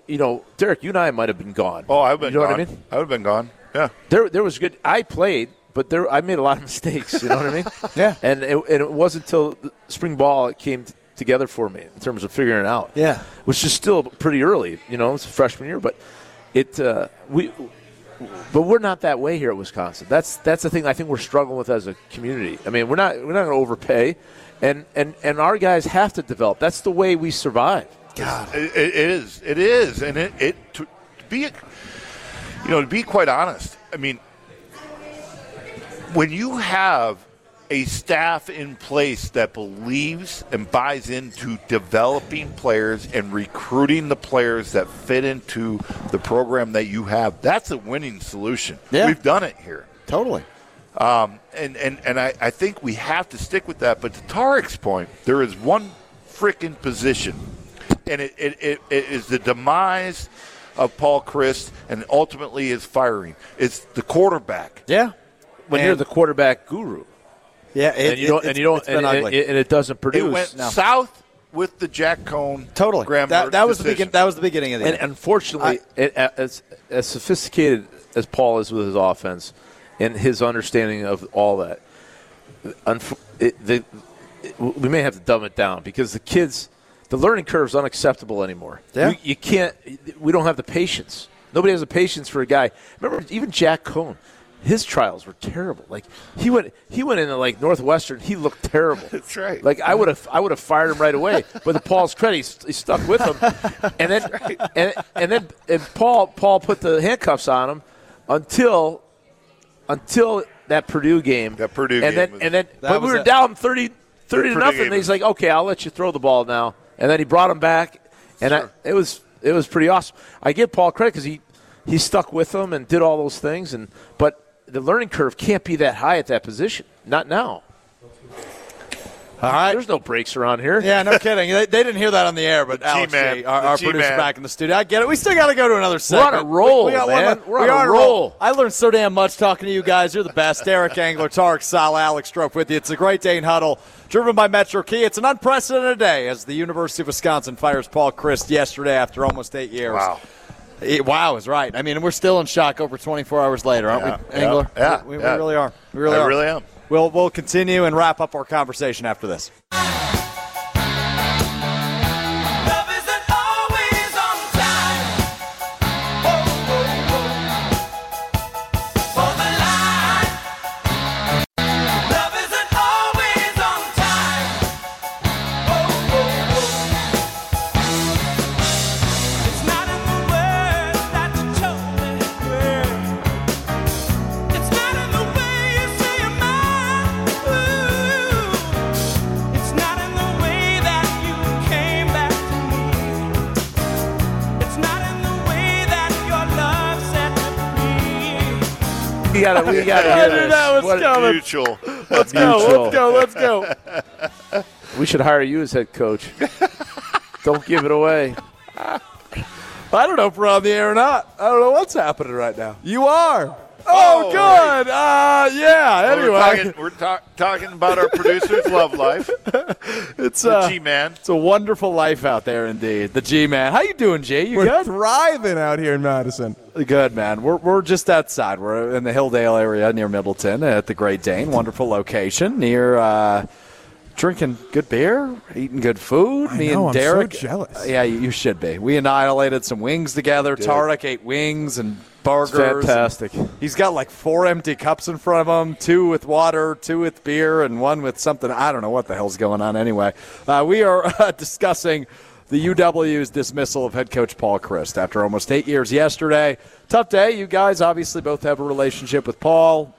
you know, Derek, you and I might have been gone. Oh, I've been you know gone. What I mean? I would have been gone. Yeah. There, there was good. I played, but there, I made a lot of mistakes. You know what I mean? Yeah. And it, and it wasn't until spring ball it came t- together for me in terms of figuring it out. Yeah. Which is still pretty early. You know, it's freshman year, but it uh, we. But we're not that way here at Wisconsin. That's that's the thing I think we're struggling with as a community. I mean, we're not we're not going to overpay, and, and and our guys have to develop. That's the way we survive. God, it, it is, it is, and it it to, to be, you know, to be quite honest. I mean, when you have a staff in place that believes and buys into developing players and recruiting the players that fit into the program that you have, that's a winning solution. Yeah. We've done it here. Totally. Um, and and, and I, I think we have to stick with that. But to Tarek's point, there is one freaking position, and it, it, it, it is the demise of Paul Chryst and ultimately his firing. It's the quarterback. Yeah. When and you're the quarterback guru. Yeah, it, and you don't, it, and you don't, and, and, it, and it doesn't produce. It went no. south with the Jack Coan. Totally, Graham that, that was decision. the begin, that was the beginning of the. And end. Unfortunately, I, it, as as sophisticated as Paul is with his offense and his understanding of all that, it, the, it, we may have to dumb it down because the kids, the learning curve is unacceptable anymore. Yeah. We, you can't. We don't have the patience. Nobody has the patience for a guy. Remember, even Jack Coan. His trials were terrible. Like he went, he went into like Northwestern. He looked terrible. That's right. Like I would have, I would have fired him right away. But to Paul's credit, he, st- he stuck with him, and then, right. and and then, and Paul, Paul put the handcuffs on him until, until that Purdue game. That Purdue and game. Then, was, and then, but we were that. down thirty, thirty to nothing. And he's like, okay, I'll let you throw the ball now. And then he brought him back, and sure. I, it was, it was pretty awesome. I give Paul credit because he, he stuck with him and did all those things, and but. The learning curve can't be that high at that position. Not now. All right. There's no breaks around here. Yeah, no kidding. They, they didn't hear that on the air, but the Alex, G-Man, G, our, our G-Man. producer back in the studio, I get it. We still got to go to another segment. We're on a roll, we, we man. One, We're we on, on a roll. roll. I learned so damn much talking to you guys. You're the best. Derek Engler, Tarek Saleh, Alex Strouf with you. It's a Great Dane Huddle driven by Metro Kia. It's an unprecedented day as the University of Wisconsin fires Paul Chryst yesterday after almost eight years. Wow. It, wow is right. I mean, we're still in shock over twenty-four hours later, aren't yeah, we, Engler? Yeah, yeah, we, we, yeah. we really are. We really I are. really am. We'll, we'll continue and wrap up our conversation after this. got to we got to. I knew that was coming. Mutual. Let's go. Let's go. Let's go. We should hire you as head coach. Don't give it away. I don't know if we're on the air or not. I don't know what's happening right now. You are. Oh, oh good. Right. Uh, yeah, well, anyway. We're, talking, we're talk, talking about our producer's love life. It's the uh, G-Man. It's a wonderful life out there indeed. The G-Man. How you doing, G? You we're good? Thriving out here in Madison. Good, man. We're we're just outside. We're in the Hilldale area near Middleton at the Great Dane. Wonderful location near uh, drinking good beer, eating good food. I Me know, and Derek. I'm so jealous. Uh, yeah, you, you should be. We annihilated some wings together. Tarek ate wings and burgers. Fantastic. He's got like four empty cups in front of him, two with water, two with beer, and one with something. I don't know what the hell's going on anyway. Uh, we are uh, discussing the U W's dismissal of head coach Paul Chryst after almost eight years yesterday. Tough day. You guys obviously both have a relationship with Paul.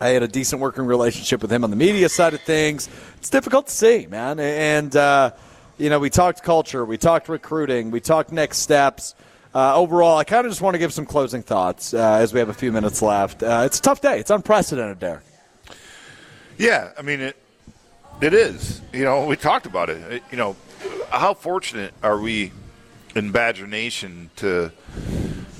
I had a decent working relationship with him on the media side of things. It's difficult to see, man. And, uh, you know, we talked culture. We talked recruiting. We talked next steps. Uh, overall, I kind of just want to give some closing thoughts uh, as we have a few minutes left. Uh, it's a tough day. It's unprecedented, Derek. Yeah, I mean, it it is. You know, we talked about it. it. You know, how fortunate are we in Badger Nation to,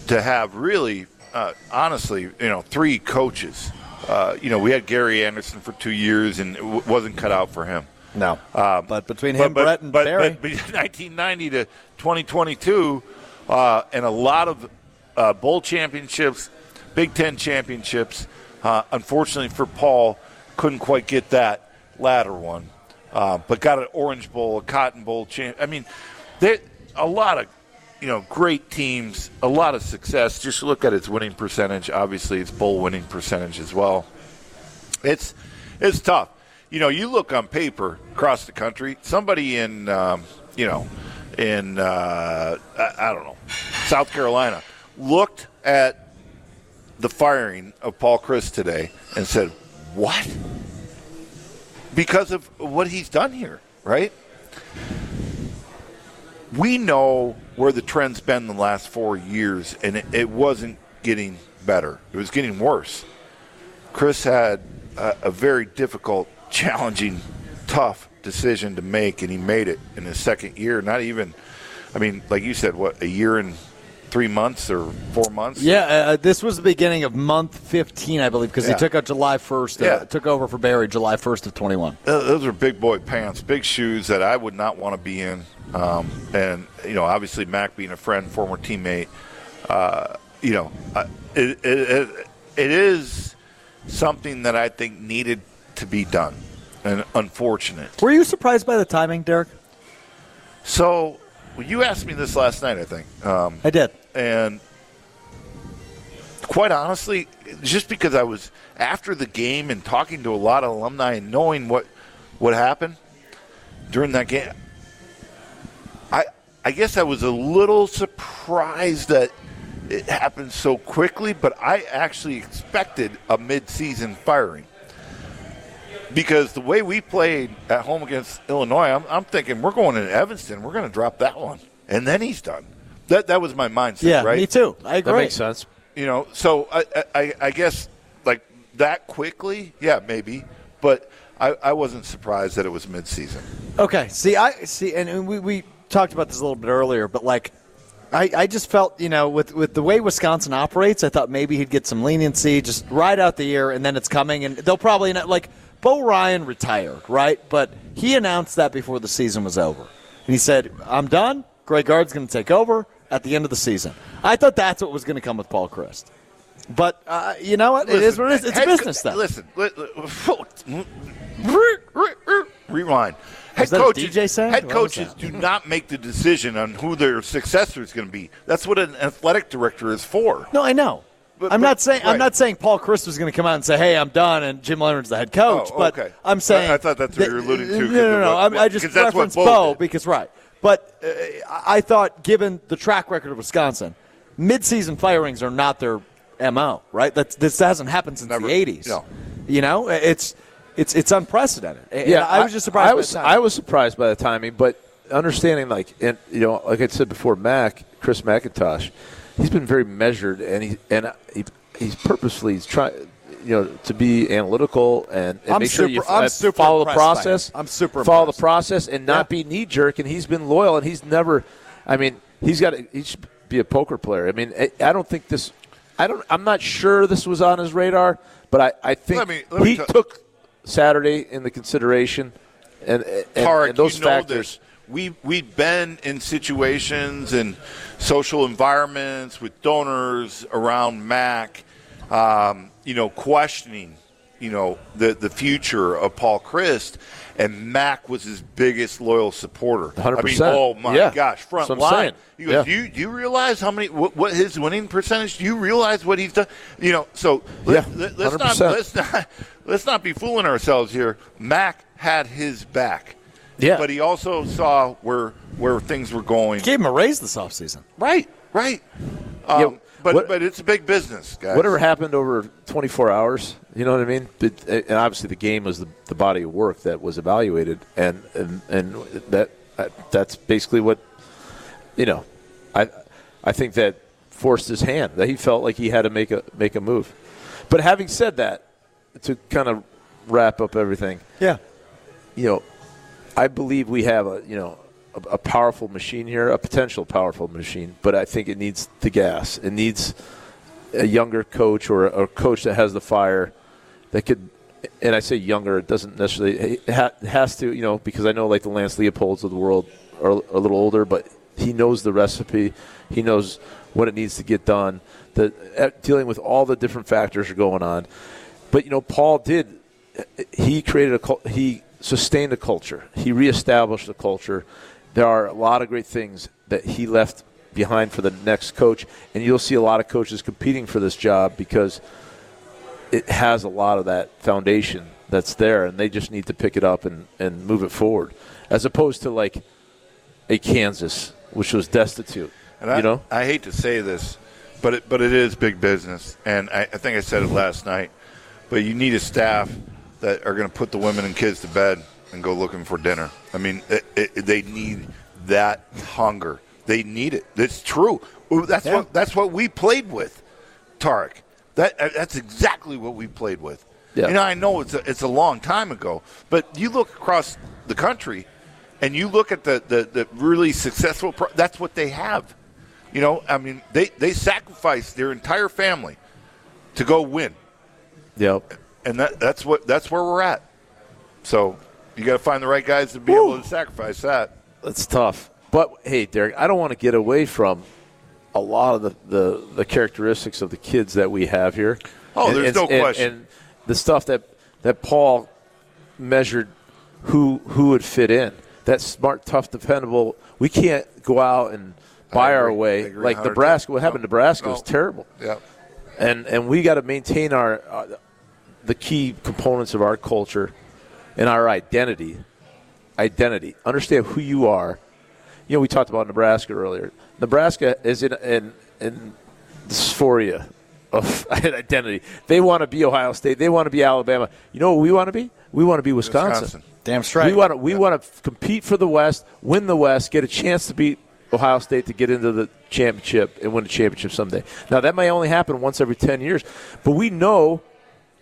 to have really, uh, honestly, you know, three coaches. Uh, you know, we had Gary Anderson for two years, and it w- wasn't cut out for him. No. Um, but between him, but, Brett, and but, Barry. But, but nineteen ninety to twenty twenty-two – Uh, and a lot of uh, bowl championships, Big Ten championships. Uh, unfortunately for Paul, couldn't quite get that latter one, uh, but got an Orange Bowl, a Cotton Bowl. Champ- I mean, there a lot of you know great teams, a lot of success. Just look at its winning percentage. Obviously, its bowl winning percentage as well. It's it's tough. You know, you look on paper across the country. Somebody in um, you know. in, uh, I don't know, South Carolina, looked at the firing of Paul Chryst today and said, what? Because of what he's done here, right? We know where the trend's been the last four years, and it, it wasn't getting better. It was getting worse. Chryst had a, a very difficult, challenging, tough decision to make, and he made it in his second year. Not even, I mean, like you said, what, a year and three months or four months? Yeah, uh, this was the beginning of month fifteen, I believe, because yeah. he took out July first, uh, yeah. took over for Barry July first of twenty-one. Uh, those are big boy pants, big shoes that I would not want to be in. Um, and, you know, obviously Mac being a friend, former teammate, uh, you know, uh, it, it, it, it is something that I think needed to be done. And unfortunate. Were you surprised by the timing, Derek? So, well, you asked me this last night, I think. Um, I did. And quite honestly, just because I was after the game and talking to a lot of alumni and knowing what, what happened during that game, I I guess I was a little surprised that it happened so quickly, but I actually expected a mid-season firing. Because the way we played at home against Illinois, I'm, I'm thinking we're going into Evanston. We're going to drop that one, and then he's done. That that was my mindset, yeah, right? Yeah, me too. I agree. That makes sense. You know, so I, I, I guess like that quickly, yeah, maybe. But I, I wasn't surprised that it was midseason. Okay. See, I see, and we, we talked about this a little bit earlier, but like I, I just felt, you know, with, with the way Wisconsin operates, I thought maybe he'd get some leniency, just ride out the year, and then it's coming, and they'll probably not like. Bo Ryan retired, right? But he announced that before the season was over. And he said, I'm done. Greg Gard's going to take over at the end of the season. I thought that's what was going to come with Paul Chryst. But uh, you know what? Listen, it is what it is. It's head, a business thing. Listen. Li- li- Rewind. Head coaches, D J saying? Head coaches do not make the decision on who their successor is going to be. That's what an athletic director is for. No, I know. But, I'm but, not saying right. I'm not saying Paul Chryst was going to come out and say, "Hey, I'm done," and Jim Leonhard's the head coach. Oh, okay. But I'm saying I, I thought that's what that, you're alluding to. No, no, no. What, I just referenced Bo, Bo because right. But uh, I thought, given the track record of Wisconsin, mid-season firings are not their M O. Right? That's, this hasn't happened since Never, the eighties. No. You know, it's it's it's unprecedented. And yeah, I, I was just surprised. I was by the timing. I was surprised by the timing, but understanding, like, and you know, like I said before, Mac, Chris McIntosh. He's been very measured, and he and he he's purposely trying, you know, to be analytical and, and make super, sure you I'm uh, follow the process. I'm super follow impressed. the process and not yeah. be knee jerk. And he's been loyal, and he's never. I mean, he's got. He should be a poker player. I mean, I, I don't think this. I don't. I'm not sure this was on his radar, but I, I think let me, let me he t- took Saturday into consideration, and and, Tarek, and those you know factors. This. We we've been in situations and social environments with donors around Mac, um, you know, questioning, you know, the, the future of Paul Chryst, and Mac was his biggest loyal supporter. one hundred percent. I mean, oh my yeah. gosh, front That's what I'm line. He goes, yeah. do you do you realize how many what, what his winning percentage? Do you realize what he's done? You know, so let, yeah, let, let's not let's not let's not be fooling ourselves here. Mac had his back. Yeah. But he also saw where where things were going. He gave him a raise this offseason. Right, right. Um, yeah, but what, but it's a big business, guys. Whatever happened over twenty-four hours, you know what I mean? It, and obviously the game was the, the body of work that was evaluated, and and, and that that's basically what, you know, I I think that forced his hand, that he felt like he had to make a make a move. But having said that, to kind of wrap up everything, yeah, you know, I believe we have a you know a, a powerful machine here, a potential powerful machine, but I think it needs the gas. It needs a younger coach or a, a coach that has the fire that could. And I say younger, it doesn't necessarily it ha, has to you know because I know like the Lance Leipolds of the world are, are a little older, but he knows the recipe. He knows what it needs to get done. That dealing with all the different factors are going on, but you know Paul did. He created a he. sustained a culture. He reestablished the culture. There are a lot of great things that he left behind for the next coach, and you'll see a lot of coaches competing for this job because it has a lot of that foundation that's there, and they just need to pick it up and, and move it forward, as opposed to like a Kansas, which was destitute. And I, you know? I hate to say this, but it, but it is big business, and I, I think I said it last night, but you need a staff that are going to put the women and kids to bed and go looking for dinner. I mean, it, it, they need that hunger. They need it. It's true. That's yeah. what that's what we played with, Tarek. That that's exactly what we played with. Yeah. You know, I know it's a, it's a long time ago, but you look across the country, and you look at the the, the really successful. Pro- that's what they have. You know, I mean, they they sacrificed their entire family to go win. Yep. And that, that's what that's where we're at. So you got to find the right guys to be Woo. able to sacrifice that. That's tough. But, hey, Derek, I don't want to get away from a lot of the, the, the characteristics of the kids that we have here. Oh, and, there's and, no and, question. And the stuff that, that Paul measured who who would fit in. That smart, tough, dependable. We can't go out and buy our way. Like Nebraska. What happened to Nebraska was terrible. Yeah. And, and we got to maintain our uh, – the key components of our culture and our identity. Identity. Understand who you are. You know, we talked about Nebraska earlier. Nebraska is in in, in dysphoria of identity. They want to be Ohio State. They want to be Alabama. You know what we want to be? We want to be Wisconsin. Wisconsin. Damn straight. We want to we yeah. want to compete for the West, win the West, get a chance to beat Ohio State to get into the championship and win the championship someday. Now, that may only happen once every ten years, but we know –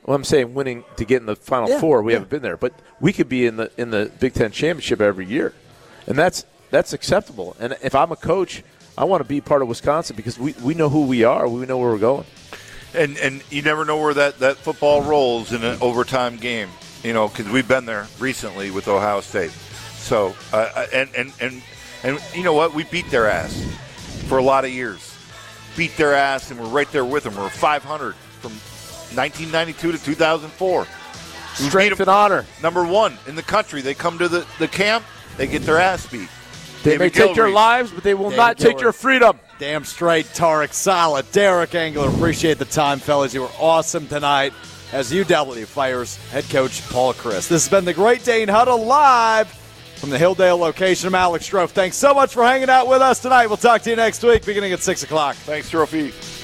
well, I'm saying winning to get in the Final yeah, Four. We yeah. haven't been there, but we could be in the in the Big Ten championship every year, and that's that's acceptable. And if I'm a coach, I want to be part of Wisconsin because we, we know who we are. We know where we're going. And and you never know where that, that football rolls in an overtime game, you know, because we've been there recently with Ohio State. So uh, and, and and and you know what? We beat their ass for a lot of years. Beat their ass, and we're right there with them. We're five hundred from nineteen ninety-two to two thousand four. Strength and honor. Number one in the country. They come to the, the camp, they get their ass beat. They David may Gilroy. take your lives, but they will David not Gilroy. take your freedom. Damn straight, Tarek Saleh, Derek Engler. Appreciate the time, fellas. You were awesome tonight as U W fires head coach Paul Chryst. This has been the Great Dane Huddle live from the Hilldale location. I'm Alex Strouf. Thanks so much for hanging out with us tonight. We'll talk to you next week beginning at six o'clock. Thanks, Stroufie.